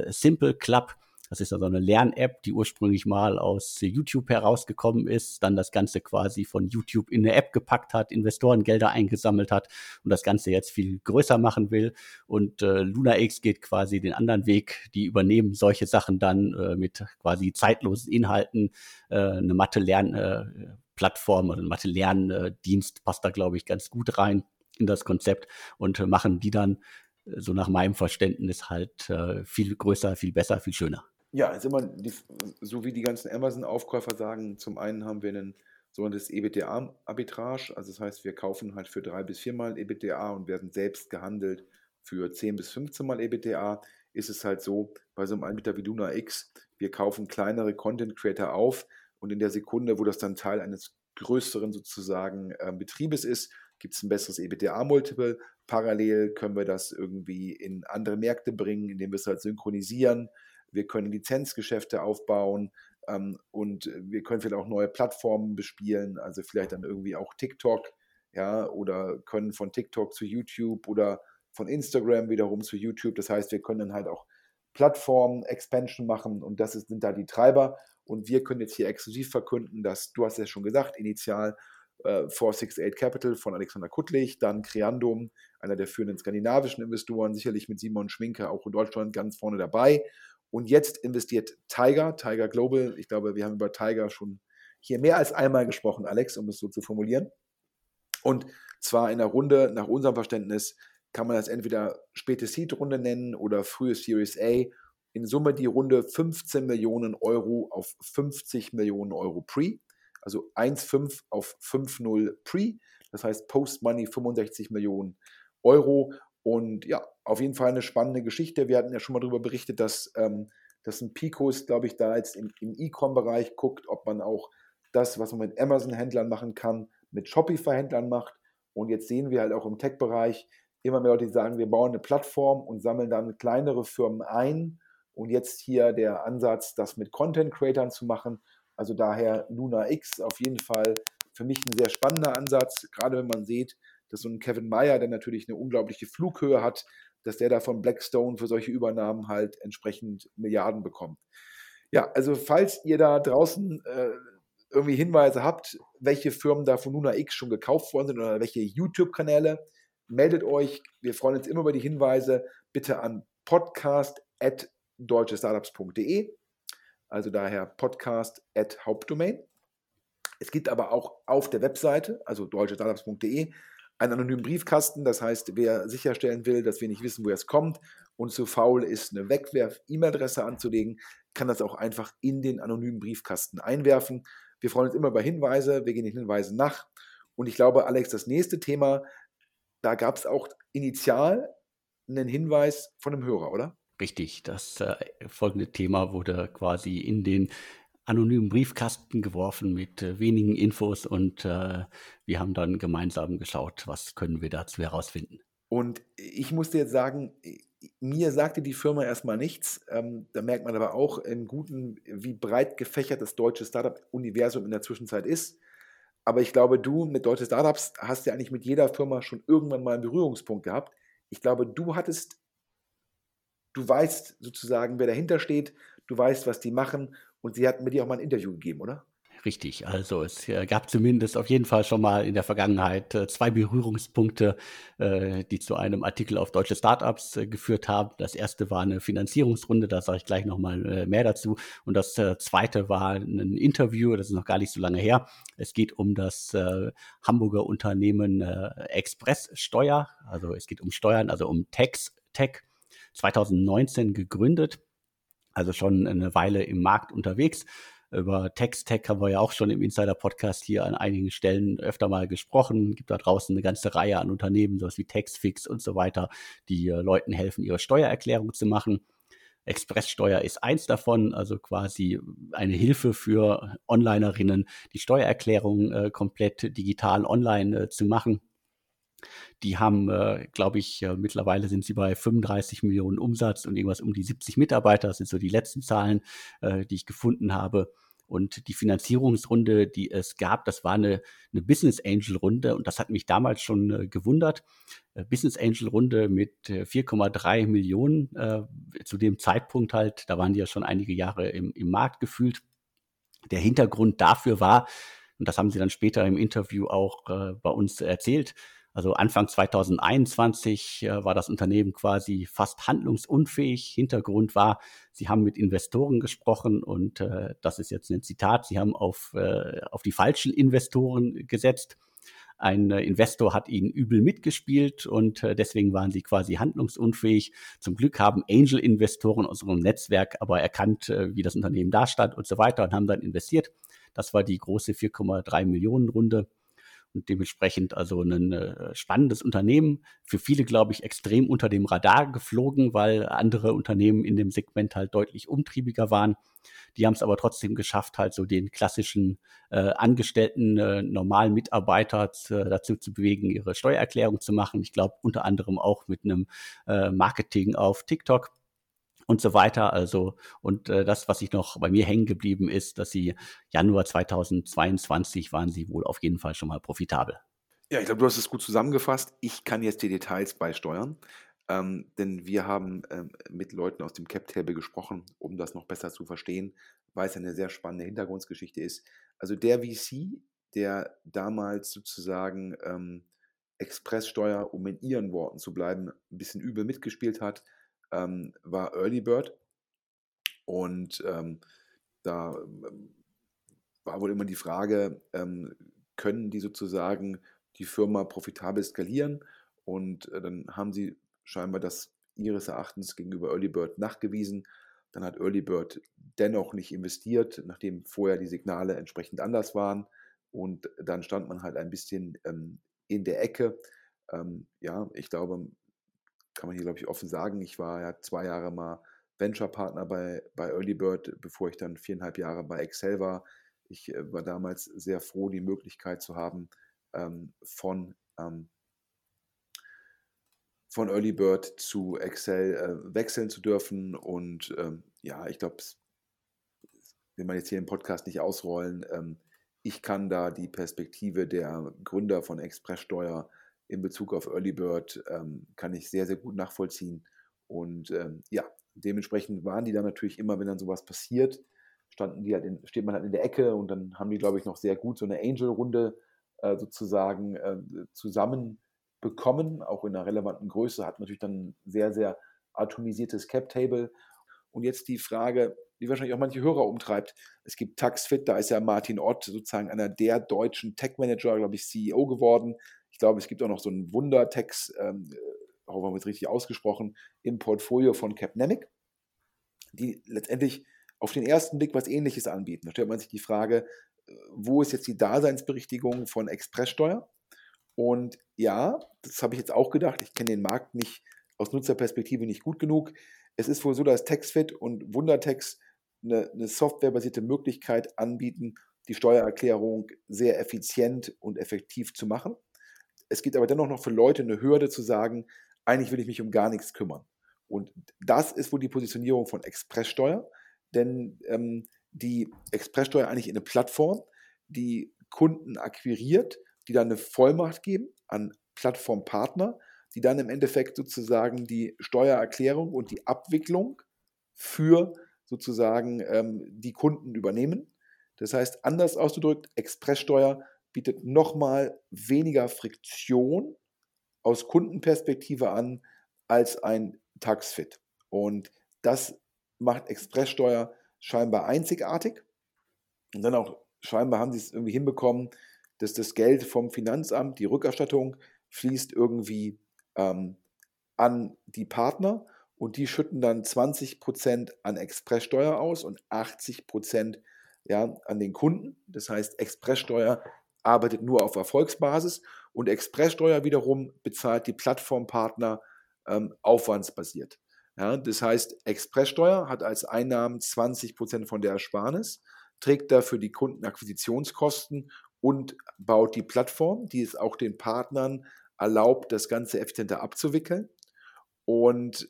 Simple Club. Das ist also eine Lern-App, die ursprünglich mal aus YouTube herausgekommen ist, dann das Ganze quasi von YouTube in eine App gepackt hat, Investorengelder eingesammelt hat und das Ganze jetzt viel größer machen will. Und LunarX geht quasi den anderen Weg. Die übernehmen solche Sachen dann mit quasi zeitlosen Inhalten, eine Mathe-Lern-Plattform oder eine Mathe-Lern-Dienst passt da, glaube ich, ganz gut rein in das Konzept und machen die dann, so nach meinem Verständnis, halt viel größer, viel besser, viel schöner. Ja, ist immer so wie die ganzen Amazon-Aufkäufer sagen, zum einen haben wir ein sogenanntes EBITDA-Arbitrage, also das heißt, wir kaufen halt für 3 bis 4 Mal EBITDA und werden selbst gehandelt für 10 bis 15 Mal EBITDA. Ist es halt so, bei so einem Anbieter wie LunarX, wir kaufen kleinere Content-Creator auf und in der Sekunde, wo das dann Teil eines größeren sozusagen Betriebes ist, gibt es ein besseres EBITDA-Multiple. Parallel können wir das irgendwie in andere Märkte bringen, indem wir es halt synchronisieren. Wir können Lizenzgeschäfte aufbauen und wir können vielleicht auch neue Plattformen bespielen, also vielleicht dann irgendwie auch TikTok, ja, oder können von TikTok zu YouTube oder von Instagram wiederum zu YouTube. Das heißt, wir können dann halt auch Plattformen-Expansion machen und das sind da die Treiber. Und wir können jetzt hier exklusiv verkünden, dass, du hast ja schon gesagt, initial 468 Capital von Alexander Kudlich, dann Creandum, einer der führenden skandinavischen Investoren, sicherlich mit Simon Schminke auch in Deutschland ganz vorne dabei. Und jetzt investiert Tiger Global. Ich glaube, wir haben über Tiger schon hier mehr als einmal gesprochen, Alex, um es so zu formulieren. Und zwar in der Runde, nach unserem Verständnis, kann man das entweder späte Seed-Runde nennen oder frühe Series A. In Summe die Runde 15 Millionen Euro auf 50 Millionen Euro Pre. Also 1,5 auf 5,0 Pre, das heißt Post-Money 65 Millionen Euro. Und ja, auf jeden Fall eine spannende Geschichte. Wir hatten ja schon mal darüber berichtet, dass ein Picos, glaube ich, da jetzt im E-Com-Bereich guckt, ob man auch das, was man mit Amazon-Händlern machen kann, mit Shopify-Händlern macht. Und jetzt sehen wir halt auch im Tech-Bereich immer mehr Leute, die sagen, wir bauen eine Plattform und sammeln damit kleinere Firmen ein. Und jetzt hier der Ansatz, das mit Content-Creatern zu machen. Also daher LunarX auf jeden Fall für mich ein sehr spannender Ansatz, gerade wenn man sieht, dass so ein Kevin Meyer, der natürlich eine unglaubliche Flughöhe hat, dass der da von Blackstone für solche Übernahmen halt entsprend Milliarden bekommt. Ja, also falls ihr da draußen irgendwie Hinweise habt, welche Firmen da von LunarX schon gekauft worden sind oder welche YouTube-Kanäle, meldet euch. Wir freuen uns immer über die Hinweise. Bitte an podcast@deutschestartups.de. Also daher podcast@hauptdomain. Es gibt aber auch auf der Webseite, also deutschestartups.de, einen anonymen Briefkasten. Das heißt, wer sicherstellen will, dass wir nicht wissen, woher es kommt und zu faul ist, eine Wegwerf-E-Mail-Adresse anzulegen, kann das auch einfach in den anonymen Briefkasten einwerfen. Wir freuen uns immer über Hinweise. Wir gehen den Hinweisen nach. Und ich glaube, Alex, das nächste Thema, da gab es auch initial einen Hinweis von einem Hörer, oder? Richtig, das folgende Thema wurde quasi in den anonymen Briefkasten geworfen mit wenigen Infos und wir haben dann gemeinsam geschaut, was können wir dazu herausfinden. Und ich musste jetzt sagen, mir sagte die Firma erstmal nichts. Da merkt man aber auch im Guten, wie breit gefächert das deutsche Startup-Universum in der Zwischenzeit ist. Aber ich glaube, du mit deutschen Startups hast ja eigentlich mit jeder Firma schon irgendwann mal einen Berührungspunkt gehabt. Ich glaube, du weißt sozusagen, wer dahinter steht, du weißt, was die machen und sie hatten mit dir auch mal ein Interview gegeben, oder? Richtig, also es gab zumindest auf jeden Fall schon mal in der Vergangenheit zwei Berührungspunkte, die zu einem Artikel auf deutsche Startups geführt haben. Das erste war eine Finanzierungsrunde, da sage ich gleich nochmal mehr dazu. Und das zweite war ein Interview, das ist noch gar nicht so lange her. Es geht um das Hamburger Unternehmen ExpressSteuer, also es geht um Steuern, also um Tech, 2019 gegründet, also schon eine Weile im Markt unterwegs. Über Tech haben wir ja auch schon im Insider-Podcast hier an einigen Stellen öfter mal gesprochen. Es gibt da draußen eine ganze Reihe an Unternehmen, sowas wie Taxfix und so weiter, die Leuten helfen, ihre Steuererklärung zu machen. ExpressSteuer ist eins davon, also quasi eine Hilfe für Onlinerinnen, die Steuererklärung komplett digital online zu machen. Die haben, glaube ich, mittlerweile sind sie bei 35 Millionen Umsatz und irgendwas um die 70 Mitarbeiter. Das sind so die letzten Zahlen, die ich gefunden habe. Und die Finanzierungsrunde, die es gab, das war eine Business Angel Runde und das hat mich damals schon gewundert. Business Angel Runde mit 4,3 Millionen zu dem Zeitpunkt halt. Da waren die ja schon einige Jahre im Markt gefühlt. Der Hintergrund dafür war, und das haben sie dann später im Interview auch bei uns erzählt, also Anfang 2021 war das Unternehmen quasi fast handlungsunfähig. Hintergrund war, sie haben mit Investoren gesprochen und das ist jetzt ein Zitat, sie haben auf die falschen Investoren gesetzt. Ein Investor hat ihnen übel mitgespielt und deswegen waren sie quasi handlungsunfähig. Zum Glück haben Angel-Investoren aus unserem Netzwerk aber erkannt, wie das Unternehmen dastand und so weiter und haben dann investiert. Das war die große 4,3 Millionen Runde. Und dementsprechend also ein spannendes Unternehmen, für viele, glaube ich, extrem unter dem Radar geflogen, weil andere Unternehmen in dem Segment halt deutlich umtriebiger waren. Die haben es aber trotzdem geschafft, halt so den klassischen Angestellten, normalen Mitarbeiter dazu zu bewegen, ihre Steuererklärung zu machen. Ich glaube, unter anderem auch mit einem Marketing auf TikTok und so weiter. Also, und das, was ich noch bei mir hängen geblieben ist, dass sie Januar 2022 waren sie wohl auf jeden Fall schon mal profitabel. Ja, ich glaube, du hast es gut zusammengefasst. Ich kann jetzt die Details beisteuern, denn wir haben mit Leuten aus dem Cap-Table gesprochen, um das noch besser zu verstehen, weil es eine sehr spannende Hintergrundgeschichte ist. Also der VC, der damals sozusagen ExpressSteuer, um in ihren Worten zu bleiben, ein bisschen übel mitgespielt hat, war Early Bird und da war wohl immer die Frage, können die sozusagen die Firma profitabel skalieren und dann haben sie scheinbar das ihres Erachtens gegenüber Early Bird nachgewiesen. Dann hat Early Bird dennoch nicht investiert, nachdem vorher die Signale entsprechend anders waren und dann stand man halt ein bisschen in der Ecke. Ja, ich glaube, kann man hier, glaube ich, offen sagen. Ich war ja 2 Jahre mal Venture-Partner bei Early Bird, bevor ich dann 4,5 Jahre bei Excel war. Ich war damals sehr froh, die Möglichkeit zu haben, von Early Bird zu Excel wechseln zu dürfen. Und ja, ich glaube, will man jetzt hier im Podcast nicht ausrollen, ich kann da die Perspektive der Gründer von ExpressSteuer in Bezug auf Early Bird kann ich sehr, sehr gut nachvollziehen. Und ja, dementsprechend waren die dann natürlich immer, wenn dann sowas passiert, steht man halt in der Ecke und dann haben die, glaube ich, noch sehr gut so eine Angel-Runde sozusagen zusammenbekommen, auch in einer relevanten Größe, hat natürlich dann ein sehr, sehr atomisiertes Cap-Table. Und jetzt die Frage, die wahrscheinlich auch manche Hörer umtreibt, es gibt Taxfit, da ist ja Martin Ott sozusagen einer der deutschen Tech-Manager, glaube ich, CEO geworden. Ich glaube, es gibt auch noch so einen Wunder-Tax, hoffen wir mal, jetzt richtig ausgesprochen, im Portfolio von Capnemic, die letztendlich auf den ersten Blick was Ähnliches anbieten. Da stellt man sich die Frage, wo ist jetzt die Daseinsberichtigung von ExpressSteuer? Und ja, das habe ich jetzt auch gedacht, ich kenne den Markt nicht aus Nutzerperspektive nicht gut genug. Es ist wohl so, dass Taxfit und WunderTax eine softwarebasierte Möglichkeit anbieten, die Steuererklärung sehr effizient und effektiv zu machen. Es gibt aber dennoch noch für Leute eine Hürde zu sagen, eigentlich will ich mich um gar nichts kümmern. Und das ist wohl die Positionierung von ExpressSteuer, denn die ExpressSteuer eigentlich eine Plattform, die Kunden akquiriert, die dann eine Vollmacht geben an Plattformpartner, die dann im Endeffekt sozusagen die Steuererklärung und die Abwicklung für sozusagen die Kunden übernehmen. Das heißt, anders ausgedrückt, ExpressSteuer bietet nochmal weniger Friktion aus Kundenperspektive an als ein Taxfit. Und das macht ExpressSteuer scheinbar einzigartig. Und dann auch scheinbar haben sie es irgendwie hinbekommen, dass das Geld vom Finanzamt, die Rückerstattung, fließt irgendwie an die Partner und die schütten dann 20% an ExpressSteuer aus und 80% an den Kunden. Das heißt, ExpressSteuer arbeitet nur auf Erfolgsbasis und ExpressSteuer wiederum bezahlt die Plattformpartner aufwandsbasiert. Ja, das heißt, ExpressSteuer hat als Einnahmen 20% von der Ersparnis, trägt dafür die Kundenakquisitionskosten und baut die Plattform, die es auch den Partnern erlaubt, das Ganze effizienter abzuwickeln. Und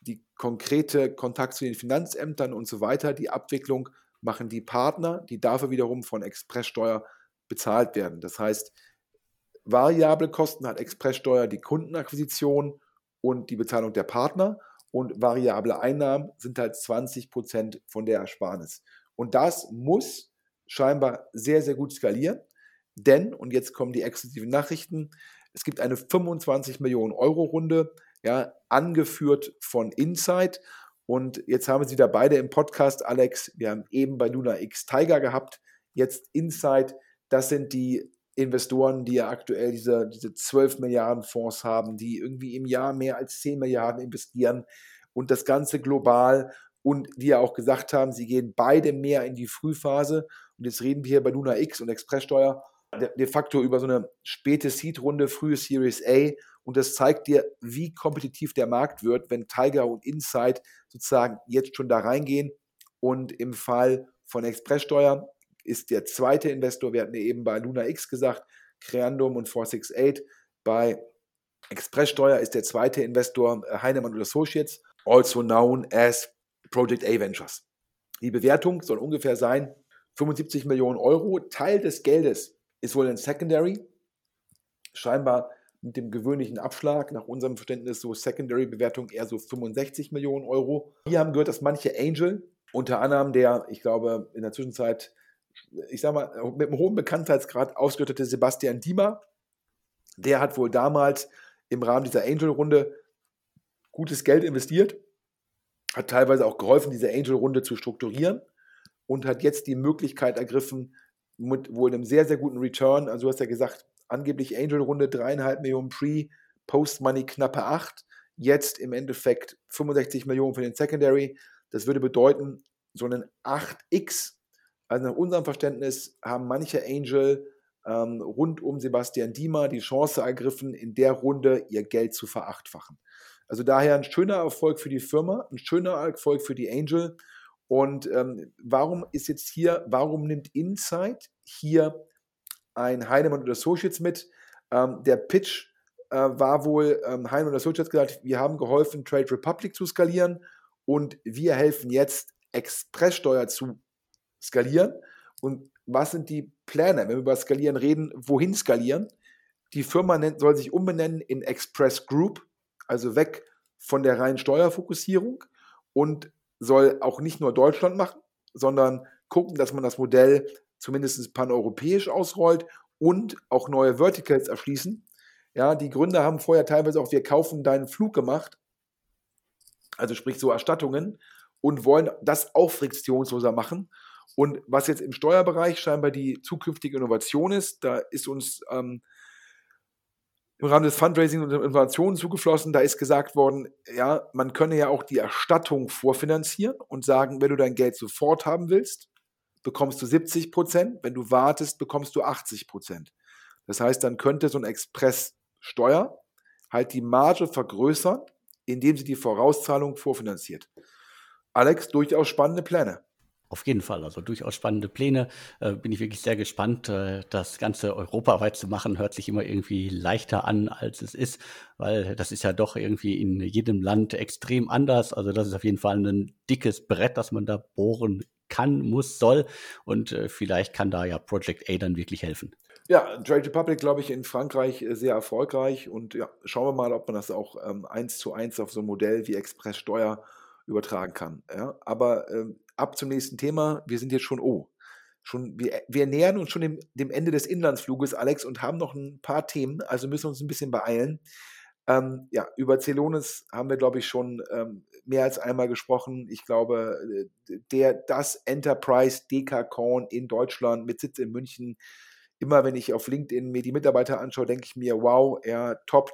die konkrete Kontakt zu den Finanzämtern und so weiter, die Abwicklung machen die Partner, die dafür wiederum von ExpressSteuer bezahlt werden. Das heißt, variable Kosten hat ExpressSteuer, die Kundenakquisition und die Bezahlung der Partner, und variable Einnahmen sind halt 20% von der Ersparnis. Und das muss scheinbar sehr, sehr gut skalieren, denn, und jetzt kommen die exklusiven Nachrichten, es gibt eine 25-Millionen-Euro-Runde, angeführt von Insight. Und jetzt haben wir es wieder beide im Podcast, Alex. Wir haben eben bei LunarX Tiger gehabt, jetzt Insight. Das sind die Investoren, die ja aktuell diese 12 Milliarden Fonds haben, die irgendwie im Jahr mehr als 10 Milliarden investieren und das Ganze global, und die ja auch gesagt haben, sie gehen beide mehr in die Frühphase, und jetzt reden wir hier bei LunarX und ExpressSteuer de facto über so eine späte Seed-Runde, frühe Series A, und das zeigt dir, wie kompetitiv der Markt wird, wenn Tiger und Insight sozusagen jetzt schon da reingehen. Und im Fall von ExpressSteuer ist der zweite Investor, wir hatten ja eben bei LunarX gesagt, Creandum und 468. Bei ExpressSteuer ist der zweite Investor Heinemann und Associates, also known as Project A Ventures. Die Bewertung soll ungefähr sein 75 Millionen Euro. Teil des Geldes ist wohl ein Secondary, scheinbar mit dem gewöhnlichen Abschlag, nach unserem Verständnis so Secondary-Bewertung eher so 65 Millionen Euro. Wir haben gehört, dass manche Angel, unter anderem der, ich glaube, in der Zwischenzeit, ich sag mal, mit einem hohen Bekanntheitsgrad ausgestattete Sebastian Diemer, der hat wohl damals im Rahmen dieser Angel-Runde gutes Geld investiert, hat teilweise auch geholfen, diese Angel-Runde zu strukturieren, und hat jetzt die Möglichkeit ergriffen, mit wohl einem sehr, sehr guten Return, also du hast ja gesagt, angeblich Angel-Runde 3,5 Millionen Pre, Post-Money knappe 8, jetzt im Endeffekt 65 Millionen für den Secondary. Das würde bedeuten, so einen 8x, also nach unserem Verständnis haben manche Angel rund um Sebastian Diemer die Chance ergriffen, in der Runde ihr Geld zu verachtfachen. Also daher ein schöner Erfolg für die Firma, ein schöner Erfolg für die Angel. Und warum nimmt Insight hier ein Heinemann und Associates mit? Der Pitch war wohl, Heinemann und Associates gesagt, wir haben geholfen, Trade Republic zu skalieren, und wir helfen jetzt, ExpressSteuer zu skalieren. Und was sind die Pläne, wenn wir über Skalieren reden, wohin skalieren? Die Firma soll sich umbenennen in Express Group, also weg von der reinen Steuerfokussierung, und soll auch nicht nur Deutschland machen, sondern gucken, dass man das Modell zumindest paneuropäisch ausrollt und auch neue Verticals erschließen. Ja, die Gründer haben vorher teilweise auch "Wir kaufen deinen Flug" gemacht, also sprich so Erstattungen, und wollen das auch friktionsloser machen. Und was jetzt im Steuerbereich scheinbar die zukünftige Innovation ist, da ist uns im Rahmen des Fundraising und Innovationen zugeflossen, da ist gesagt worden, man könne ja auch die Erstattung vorfinanzieren und sagen, wenn du dein Geld sofort haben willst, bekommst du 70%, wenn du wartest, bekommst du 80%. Das heißt, dann könnte so ein ExpressSteuer halt die Marge vergrößern, indem sie die Vorauszahlung vorfinanziert. Alex, durchaus spannende Pläne. Auf jeden Fall, also durchaus spannende Pläne. Bin ich wirklich sehr gespannt, das Ganze europaweit zu machen. Hört sich immer irgendwie leichter an, als es ist, weil das ist ja doch irgendwie in jedem Land extrem anders. Also das ist auf jeden Fall ein dickes Brett, das man da bohren kann, muss, soll. Und vielleicht kann da ja Project A dann wirklich helfen. Ja, Trade Republic, glaube ich, in Frankreich sehr erfolgreich. Und ja, schauen wir mal, ob man das auch 1:1 auf so ein Modell wie ExpressSteuer übertragen kann. Ja, aber ab zum nächsten Thema. Wir sind jetzt schon schon, wir nähern uns schon dem Ende des Inlandsfluges, Alex, und haben noch ein paar Themen, also müssen wir uns ein bisschen beeilen. Ja, über Celonis haben wir, glaube ich, schon mehr als einmal gesprochen. Ich glaube, das Enterprise Dekakorn in Deutschland mit Sitz in München, immer wenn ich auf LinkedIn mir die Mitarbeiter anschaue, denke ich mir, wow, ja, top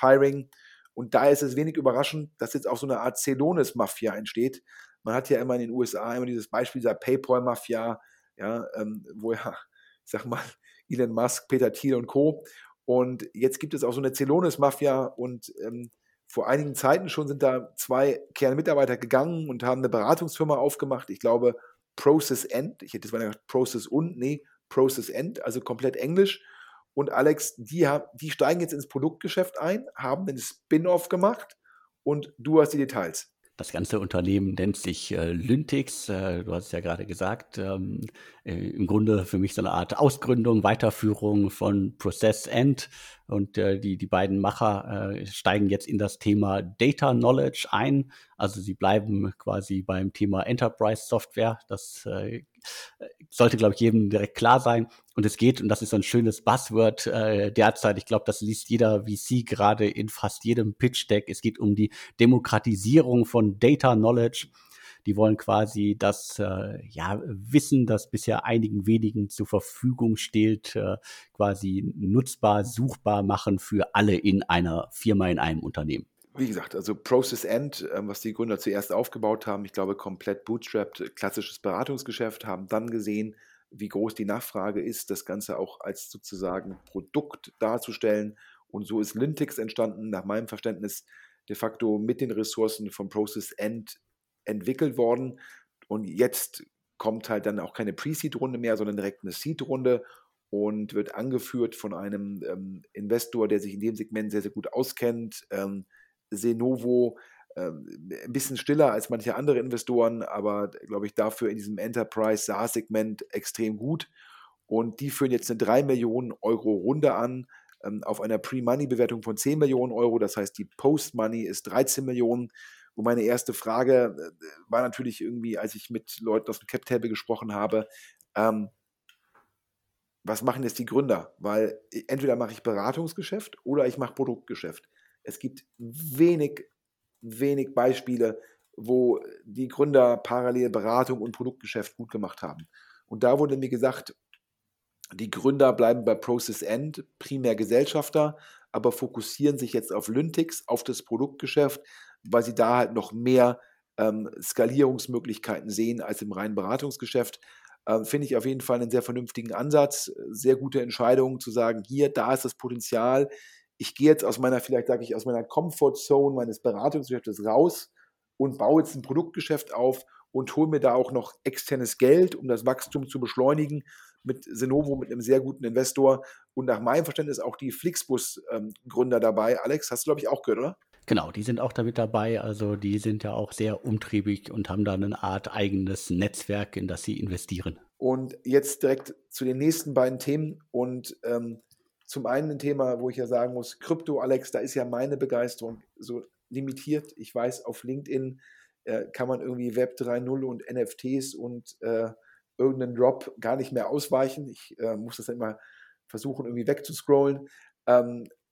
Hiring. Und da ist es wenig überraschend, dass jetzt auch so eine Art Celonis-Mafia entsteht. Man hat ja immer in den USA immer dieses Beispiel dieser PayPal-Mafia, ja, wo ja, ich sag mal, Elon Musk, Peter Thiel und Co. Und jetzt gibt es auch so eine Celonis-Mafia und vor einigen Zeiten schon sind da 2 Kernmitarbeiter gegangen und haben eine Beratungsfirma aufgemacht. Ich glaube, Process End, ich hätte jetzt mal gesagt Process End, also komplett Englisch. Und Alex, die steigen jetzt ins Produktgeschäft ein, haben einen Spin-off gemacht und du hast die Details. Das ganze Unternehmen nennt sich Lyntics, du hast es ja gerade gesagt, im Grunde für mich so eine Art Ausgründung, Weiterführung von Process End und die beiden Macher steigen jetzt in das Thema Data Knowledge ein, also sie bleiben quasi beim Thema Enterprise Software, das sollte, glaube ich, jedem direkt klar sein. Und es geht, und das ist so ein schönes Buzzword derzeit, ich glaube, das liest jeder VC gerade in fast jedem Pitch-Deck. Es geht um die Demokratisierung von Data Knowledge. Die wollen quasi das Wissen, das bisher einigen wenigen zur Verfügung steht, quasi nutzbar, suchbar machen für alle in einer Firma, in einem Unternehmen. Wie gesagt, also Process End, was die Gründer zuerst aufgebaut haben, ich glaube komplett bootstrapped, klassisches Beratungsgeschäft, haben dann gesehen, wie groß die Nachfrage ist, das Ganze auch als sozusagen Produkt darzustellen. Und so ist Lyntics entstanden, nach meinem Verständnis de facto mit den Ressourcen von Process End entwickelt worden. Und jetzt kommt halt dann auch keine Pre-Seed-Runde mehr, sondern direkt eine Seed-Runde und wird angeführt von einem Investor, der sich in dem Segment sehr, sehr gut auskennt, Senovo, ein bisschen stiller als manche andere Investoren, aber glaube ich dafür in diesem Enterprise-SaaS-Segment extrem gut. Und die führen jetzt eine 3 Millionen Euro Runde an, auf einer Pre-Money-Bewertung von 10 Millionen Euro. Das heißt, die Post-Money ist 13 Millionen. Und meine erste Frage war natürlich irgendwie, als ich mit Leuten aus dem Cap-Table gesprochen habe, was machen jetzt die Gründer? Weil entweder mache ich Beratungsgeschäft oder ich mache Produktgeschäft. Es gibt wenig Beispiele, wo die Gründer parallel Beratung und Produktgeschäft gut gemacht haben. Und da wurde mir gesagt, die Gründer bleiben bei Process End, primär Gesellschafter, aber fokussieren sich jetzt auf Lyntics, auf das Produktgeschäft, weil sie da halt noch mehr Skalierungsmöglichkeiten sehen als im reinen Beratungsgeschäft. Finde ich auf jeden Fall einen sehr vernünftigen Ansatz, sehr gute Entscheidung zu sagen, hier, da ist das Potenzial. Ich gehe jetzt aus meiner Comfortzone meines Beratungsgeschäftes raus und baue jetzt ein Produktgeschäft auf und hole mir da auch noch externes Geld, um das Wachstum zu beschleunigen mit Senovo, mit einem sehr guten Investor. Und nach meinem Verständnis auch die Flixbus-Gründer dabei. Alex, hast du, glaube ich, auch gehört, oder? Genau, die sind auch damit dabei, also die sind ja auch sehr umtriebig und haben da eine Art eigenes Netzwerk, in das sie investieren. Und jetzt direkt zu den nächsten beiden Themen und zum einen ein Thema, wo ich ja sagen muss, Krypto, Alex, da ist ja meine Begeisterung so limitiert. Ich weiß, auf LinkedIn kann man irgendwie Web 3.0 und NFTs und irgendeinen Drop gar nicht mehr ausweichen. Ich muss das immer versuchen, irgendwie wegzuscrollen.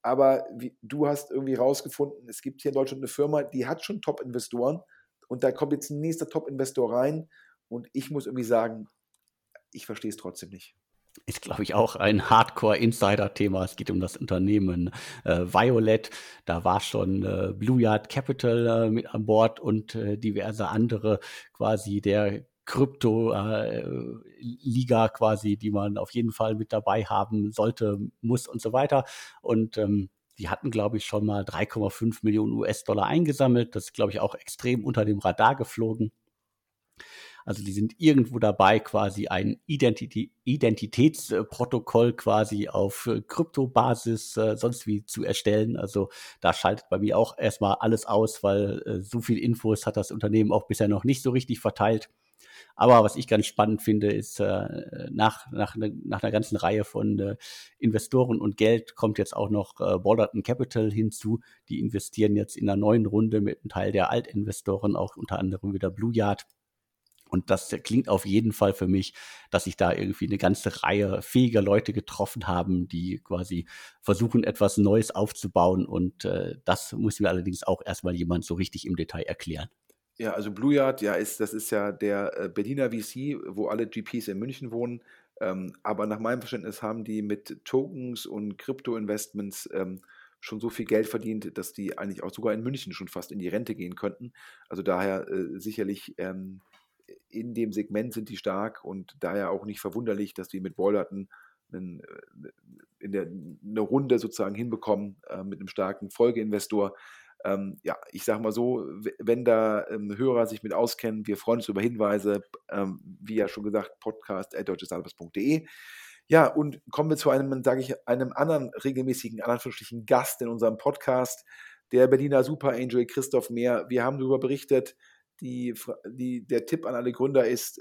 Aber du hast irgendwie rausgefunden, es gibt hier in Deutschland eine Firma, die hat schon Top-Investoren und da kommt jetzt ein nächster Top-Investor rein und ich muss irgendwie sagen, ich verstehe es trotzdem nicht. Ist, glaube ich, auch ein Hardcore-Insider-Thema. Es geht um das Unternehmen Violet. Da war schon Blue Yard Capital mit an Bord und diverse andere quasi der Krypto-Liga quasi, die man auf jeden Fall mit dabei haben sollte, muss und so weiter. Und die hatten, glaube ich, schon mal 3,5 Millionen US-Dollar eingesammelt. Das ist, glaube ich, auch extrem unter dem Radar geflogen. Also die sind irgendwo dabei, quasi ein Identitätsprotokoll quasi auf Kryptobasis sonst wie zu erstellen. Also da schaltet bei mir auch erstmal alles aus, weil so viel Infos hat das Unternehmen auch bisher noch nicht so richtig verteilt. Aber was ich ganz spannend finde, ist, nach einer ganzen Reihe von Investoren und Geld kommt jetzt auch noch Balderton Capital hinzu. Die investieren jetzt in einer neuen Runde mit einem Teil der Altinvestoren, auch unter anderem wieder Blue Yard. Und das klingt auf jeden Fall für mich, dass sich da irgendwie eine ganze Reihe fähiger Leute getroffen haben, die quasi versuchen, etwas Neues aufzubauen. Und das muss mir allerdings auch erstmal jemand so richtig im Detail erklären. Ja, also Blue Yard, ja, das ist ja der Berliner VC, wo alle GPs in München wohnen. Aber nach meinem Verständnis haben die mit Tokens und Krypto-Investments schon so viel Geld verdient, dass die eigentlich auch sogar in München schon fast in die Rente gehen könnten. Also daher sicherlich in dem Segment sind die stark und daher auch nicht verwunderlich, dass die mit Boilerton eine Runde sozusagen hinbekommen mit einem starken Folgeinvestor. Ja, ich sag mal so, wenn da Hörer sich mit auskennen, wir freuen uns über Hinweise, wie ja schon gesagt, podcast@deutschesdatenblatt.de. Ja, und kommen wir zu einem anderen regelmäßigen, anführungsstrichen Gast in unserem Podcast, der Berliner Super Angel Christoph Mehr. Wir haben darüber berichtet, der Tipp an alle Gründer ist,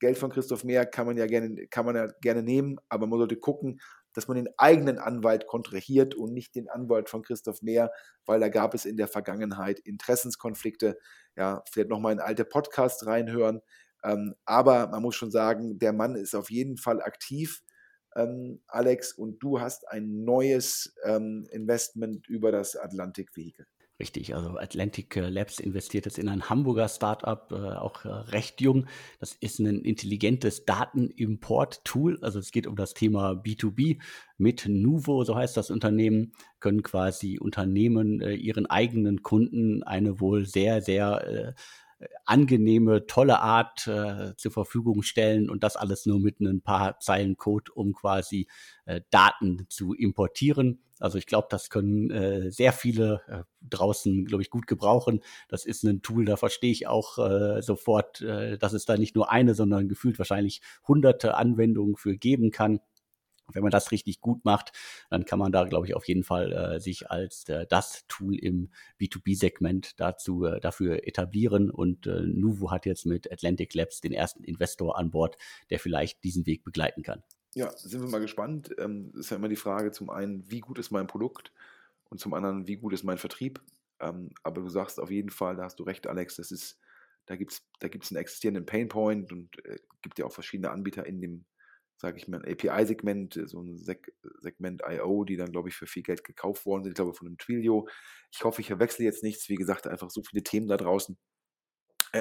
Geld von Christoph Mehr kann man ja gerne nehmen, aber man sollte gucken, dass man den eigenen Anwalt kontrahiert und nicht den Anwalt von Christoph Mehr, weil da gab es in der Vergangenheit Interessenskonflikte. Ja, vielleicht nochmal in alte Podcasts reinhören. Aber man muss schon sagen, der Mann ist auf jeden Fall aktiv, Alex, und du hast ein neues Investment über das Atlantic-Vehikel. Richtig, also Atlantic Labs investiert jetzt in ein Hamburger Startup, auch recht jung. Das ist ein intelligentes Datenimport-Tool. Also es geht um das Thema B2B. Mit Nuvo, so heißt das Unternehmen, können quasi Unternehmen ihren eigenen Kunden eine wohl sehr, sehr angenehme, tolle Art zur Verfügung stellen, und das alles nur mit ein paar Zeilen Code, um quasi Daten zu importieren. Also ich glaube, das können sehr viele draußen, glaube ich, gut gebrauchen. Das ist ein Tool, da verstehe ich auch sofort, dass es da nicht nur eine, sondern gefühlt wahrscheinlich hunderte Anwendungen für geben kann. Wenn man das richtig gut macht, dann kann man da, glaube ich, auf jeden Fall sich als das Tool im B2B-Segment dafür etablieren. Und Nuvo hat jetzt mit Atlantic Labs den ersten Investor an Bord, der vielleicht diesen Weg begleiten kann. Ja, sind wir mal gespannt. Ist ja immer die Frage, zum einen, wie gut ist mein Produkt, und zum anderen, wie gut ist mein Vertrieb. Aber du sagst auf jeden Fall, da hast du recht, Alex, da gibt's einen existierenden Painpoint und gibt ja auch verschiedene Anbieter in dem, sage ich mal, ein API-Segment, so ein Segment I.O., die dann, glaube ich, für viel Geld gekauft worden sind, ich glaube, von einem Twilio. Ich hoffe, ich verwechsel jetzt nichts. Wie gesagt, einfach so viele Themen da draußen.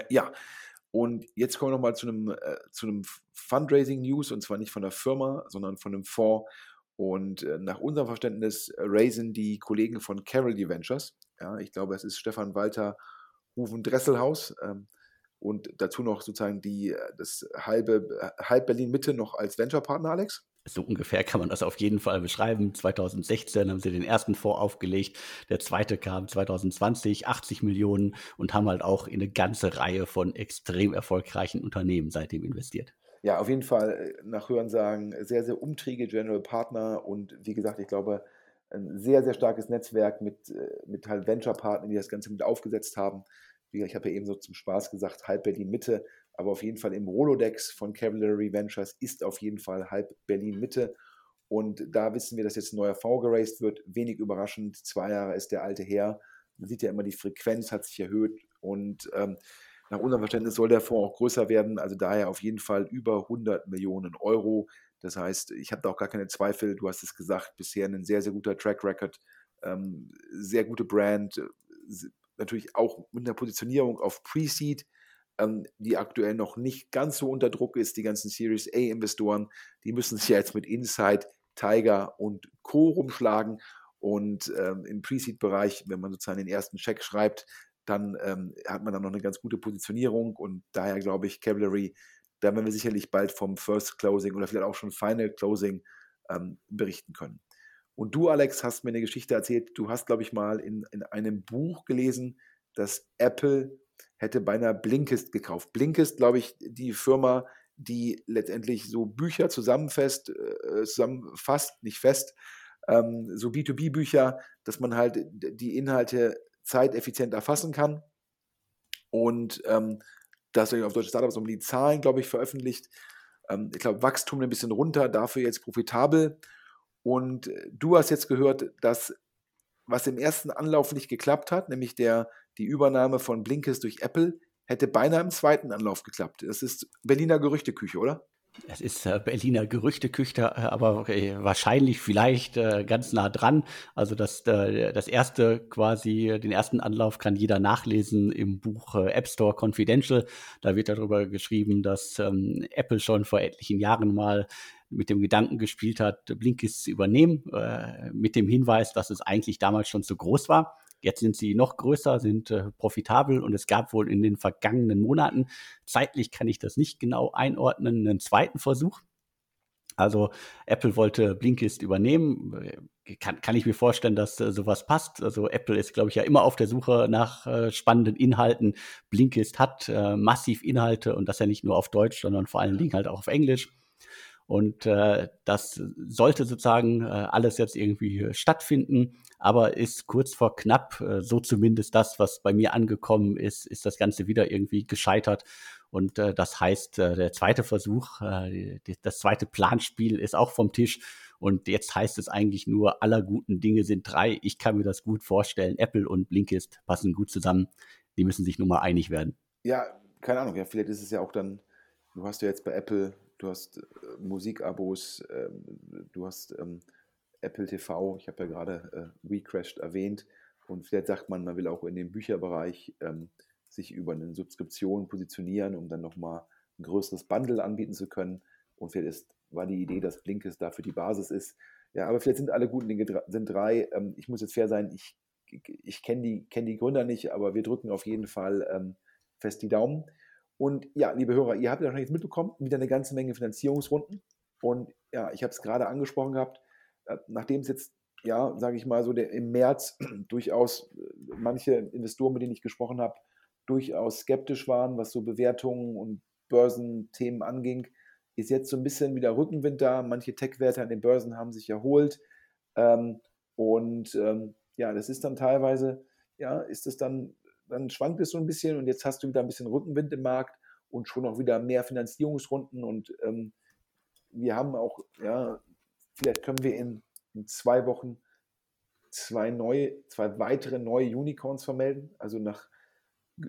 Ja, und jetzt kommen wir nochmal zu einem Fundraising-News, und zwar nicht von der Firma, sondern von einem Fonds. Und nach unserem Verständnis raisen die Kollegen von Delivery Ventures. Ja, ich glaube, es ist Stefan Walter, Rufen Dresselhaus, und dazu noch sozusagen das halb Berlin-Mitte noch als Venture-Partner, Alex? So ungefähr kann man das auf jeden Fall beschreiben. 2016 haben sie den ersten Fonds aufgelegt, der zweite kam 2020, 80 Millionen, und haben halt auch in eine ganze Reihe von extrem erfolgreichen Unternehmen seitdem investiert. Ja, auf jeden Fall, nach Hörensagen, sehr, sehr umtriebige General Partner, und wie gesagt, ich glaube, ein sehr, sehr starkes Netzwerk mit halt Venture-Partnern, die das Ganze mit aufgesetzt haben. Ich habe ja eben so zum Spaß gesagt, halb Berlin-Mitte, aber auf jeden Fall im Rolodex von Delivery Ventures ist auf jeden Fall halb Berlin-Mitte, und da wissen wir, dass jetzt ein neuer Fonds geraced wird, wenig überraschend, 2 Jahre ist der alte her, man sieht ja immer, die Frequenz hat sich erhöht, und nach unserem Verständnis soll der Fonds auch größer werden, also daher auf jeden Fall über 100 Millionen Euro, das heißt, ich habe da auch gar keine Zweifel, du hast es gesagt, bisher ein sehr, sehr guter Track Record, sehr gute Brand, natürlich auch mit einer Positionierung auf Pre-Seed, die aktuell noch nicht ganz so unter Druck ist. Die ganzen Series A-Investoren, die müssen sich ja jetzt mit Insight, Tiger und Co. rumschlagen. Und im Pre-Seed-Bereich, wenn man sozusagen den ersten Check schreibt, dann hat man dann noch eine ganz gute Positionierung. Und daher glaube ich, Cavalry, da werden wir sicherlich bald vom First Closing oder vielleicht auch schon Final Closing berichten können. Und du, Alex, hast mir eine Geschichte erzählt. Du hast, glaube ich, mal in einem Buch gelesen, dass Apple hätte beinahe Blinkist gekauft. Blinkist, glaube ich, die Firma, die letztendlich so Bücher so B2B-Bücher, dass man halt die Inhalte zeiteffizient erfassen kann. Und das auf Deutsche Startups um die Zahlen, glaube ich, veröffentlicht. Ich glaube, Wachstum ein bisschen runter, dafür jetzt profitabel. Und du hast jetzt gehört, dass was im ersten Anlauf nicht geklappt hat, nämlich die Übernahme von Blinkist durch Apple, hätte beinahe im zweiten Anlauf geklappt. Das ist Berliner Gerüchteküche, oder? Es ist Berliner Gerüchteküche, aber wahrscheinlich vielleicht ganz nah dran. Also das erste quasi, den ersten Anlauf kann jeder nachlesen im Buch App Store Confidential. Da wird darüber geschrieben, dass Apple schon vor etlichen Jahren mal mit dem Gedanken gespielt hat, Blinkist zu übernehmen, mit dem Hinweis, dass es eigentlich damals schon zu groß war. Jetzt sind sie noch größer, sind profitabel und es gab wohl in den vergangenen Monaten, zeitlich kann ich das nicht genau einordnen, einen zweiten Versuch. Also Apple wollte Blinkist übernehmen. Kann ich mir vorstellen, dass sowas passt. Also Apple ist, glaube ich, ja immer auf der Suche nach spannenden Inhalten. Blinkist hat massiv Inhalte und das ja nicht nur auf Deutsch, sondern vor allen Dingen halt auch auf Englisch. Und das sollte sozusagen alles jetzt irgendwie stattfinden, aber ist kurz vor knapp, so zumindest das, was bei mir angekommen ist, ist das Ganze wieder irgendwie gescheitert. Und das heißt, der zweite Versuch, das zweite Planspiel ist auch vom Tisch. Und jetzt heißt es eigentlich nur, aller guten Dinge sind drei. Ich kann mir das gut vorstellen. Apple und Blinkist passen gut zusammen. Die müssen sich nun mal einig werden. Ja, keine Ahnung. Ja, vielleicht ist es ja auch dann, du hast ja jetzt bei Apple... Du hast Musikabos, du hast Apple TV, ich habe ja gerade WeCrashed erwähnt und vielleicht sagt man, man will auch in dem Bücherbereich sich über eine Subskription positionieren, um dann nochmal ein größeres Bundle anbieten zu können und vielleicht war die Idee, dass Blinkist dafür die Basis ist. Ja, aber vielleicht sind alle guten Dinge sind drei. Ich muss jetzt fair sein, ich kenne die Gründer nicht, aber wir drücken auf jeden Fall fest die Daumen. Und ja, liebe Hörer, ihr habt ja schon jetzt mitbekommen, wieder eine ganze Menge Finanzierungsrunden. Und ja, ich habe es gerade angesprochen gehabt, nachdem es jetzt, ja, sage ich mal so, im März durchaus manche Investoren, mit denen ich gesprochen habe, durchaus skeptisch waren, was so Bewertungen und Börsenthemen anging, ist jetzt so ein bisschen wieder Rückenwind da. Manche Tech-Werte an den Börsen haben sich erholt. Ja, das ist dann teilweise, ja, ist es dann schwankt es so ein bisschen und jetzt hast du wieder ein bisschen Rückenwind im Markt und schon auch wieder mehr Finanzierungsrunden und wir haben auch, ja, vielleicht können wir in 2 Wochen zwei weitere neue Unicorns vermelden, also nach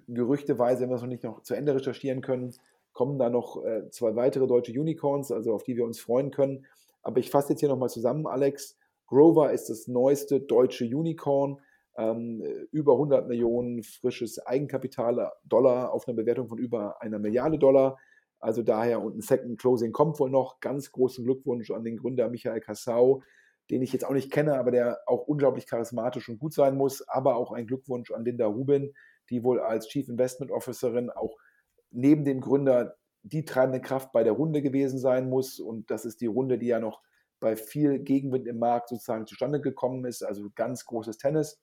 gerüchteweise, wenn wir es noch nicht noch zu Ende recherchieren können, kommen da noch 2 weitere deutsche Unicorns, also auf die wir uns freuen können, aber ich fasse jetzt hier nochmal zusammen, Alex, Grover ist das neueste deutsche Unicorn, über 100 Millionen frisches Eigenkapital Dollar auf einer Bewertung von über 1 Milliarde Dollar. Also daher, und ein Second Closing kommt wohl noch. Ganz großen Glückwunsch an den Gründer Michael Cassau, den ich jetzt auch nicht kenne, aber der auch unglaublich charismatisch und gut sein muss. Aber auch ein Glückwunsch an Linda Rubin, die wohl als Chief Investment Officerin auch neben dem Gründer die treibende Kraft bei der Runde gewesen sein muss. Und das ist die Runde, die ja noch bei viel Gegenwind im Markt sozusagen zustande gekommen ist. Also ganz großes Tennis.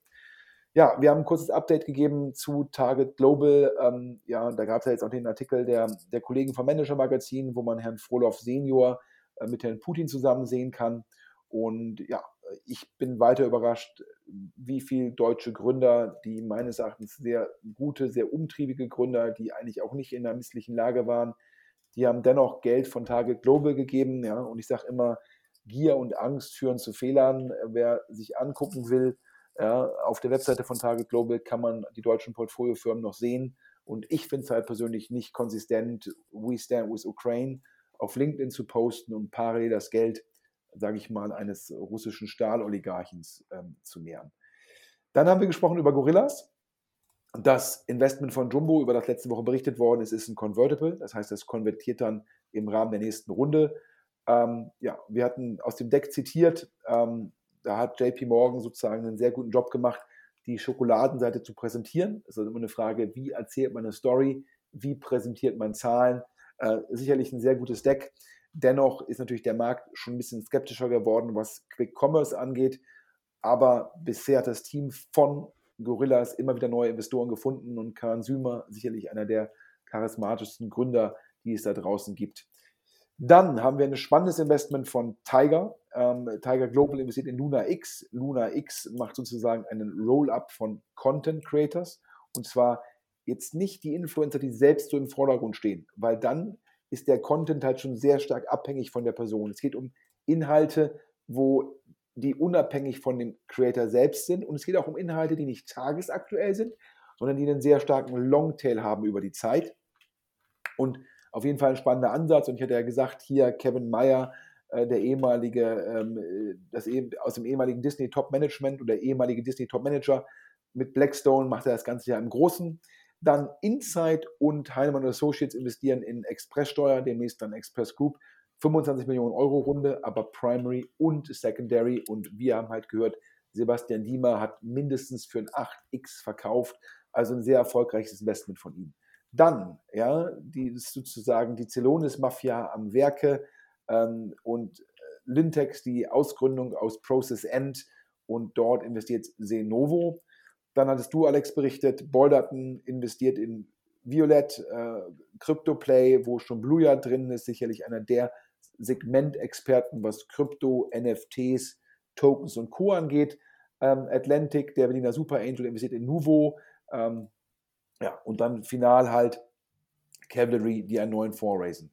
Ja, wir haben ein kurzes Update gegeben zu Target Global. Ja, da gab es ja jetzt auch den Artikel der Kollegen vom Manager Magazin, wo man Herrn Frohloff Senior mit Herrn Putin zusammen sehen kann. Und ja, ich bin weiter überrascht, wie viele deutsche Gründer, die meines Erachtens sehr gute, sehr umtriebige Gründer, die eigentlich auch nicht in einer misslichen Lage waren, die haben dennoch Geld von Target Global gegeben. Ja, und ich sage immer, Gier und Angst führen zu Fehlern. Wer sich angucken will, ja, auf der Webseite von Target Global kann man die deutschen Portfoliofirmen noch sehen und ich finde es halt persönlich nicht konsistent, We Stand with Ukraine auf LinkedIn zu posten und parallel das Geld, sage ich mal, eines russischen Stahloligarchens zu mehren. Dann haben wir gesprochen über Gorillas. Das Investment von Jumbo, über das letzte Woche berichtet worden ist, ist ein Convertible, das heißt, das konvertiert dann im Rahmen der nächsten Runde. Ja, wir hatten aus dem Deck zitiert, da hat JP Morgan sozusagen einen sehr guten Job gemacht, die Schokoladenseite zu präsentieren. Es ist immer eine Frage, wie erzählt man eine Story, wie präsentiert man Zahlen. Sicherlich ein sehr gutes Deck. Dennoch ist natürlich der Markt schon ein bisschen skeptischer geworden, was Quick Commerce angeht. Aber bisher hat das Team von Gorillas immer wieder neue Investoren gefunden und Karan Sümer, sicherlich einer der charismatischsten Gründer, die es da draußen gibt. Dann haben wir ein spannendes Investment von Tiger. Tiger Global investiert in LunarX. LunarX macht sozusagen einen Roll-Up von Content Creators. Und zwar jetzt nicht die Influencer, die selbst so im Vordergrund stehen, weil dann ist der Content halt schon sehr stark abhängig von der Person. Es geht um Inhalte, wo die unabhängig von dem Creator selbst sind. Und es geht auch um Inhalte, die nicht tagesaktuell sind, sondern die einen sehr starken Longtail haben über die Zeit. Und auf jeden Fall ein spannender Ansatz. Und ich hatte ja gesagt, hier Kevin Meyer, der ehemalige, aus dem ehemaligen Disney-Top-Management oder ehemalige Disney-Top-Manager, mit Blackstone macht er das ganze Jahr im Großen. Dann Insight und Heinemann Associates investieren in ExpressSteuer, demnächst dann Express Group. 25 Millionen Euro Runde, aber Primary und Secondary. Und wir haben halt gehört, Sebastian Diemer hat mindestens für ein 8x verkauft. Also ein sehr erfolgreiches Investment von ihm. Dann, ja, die ist sozusagen die Celonis-Mafia am Werke und Lyntics, die Ausgründung aus Process End. Und dort investiert Senovo. Dann hattest du, Alex, berichtet, Bolderton investiert in Violet, CryptoPlay, wo schon Bluja drin ist, sicherlich einer der Segmentexperten, was Krypto, NFTs, Tokens und Co. angeht. Atlantic, der Berliner Super Angel, investiert in Nuvo. Ja, und dann final halt Cavalry, die einen neuen Fonds raisen.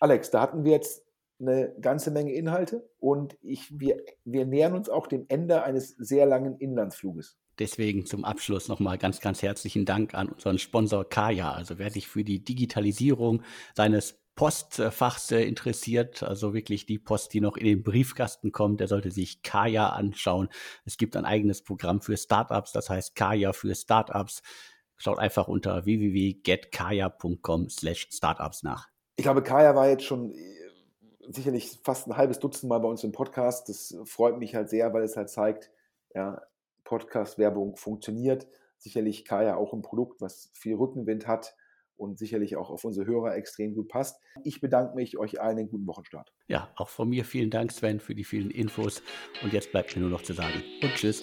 Alex, da hatten wir jetzt eine ganze Menge Inhalte und wir nähern uns auch dem Ende eines sehr langen Inlandsfluges. Deswegen zum Abschluss nochmal ganz, ganz herzlichen Dank an unseren Sponsor CAYA. Also wer sich für die Digitalisierung seines Postfachs interessiert, also wirklich die Post, die noch in den Briefkasten kommt, der sollte sich CAYA anschauen. Es gibt ein eigenes Programm für Startups, das heißt CAYA für Startups. Schaut einfach unter www.getkaya.com/startups nach. Ich glaube, CAYA war jetzt schon sicherlich fast ein halbes Dutzend Mal bei uns im Podcast. Das freut mich halt sehr, weil es halt zeigt, ja, Podcast-Werbung funktioniert. Sicherlich CAYA auch ein Produkt, was viel Rückenwind hat und sicherlich auch auf unsere Hörer extrem gut passt. Ich bedanke mich, euch allen einen guten Wochenstart. Ja, auch von mir vielen Dank, Sven, für die vielen Infos. Und jetzt bleibt mir nur noch zu sagen und tschüss.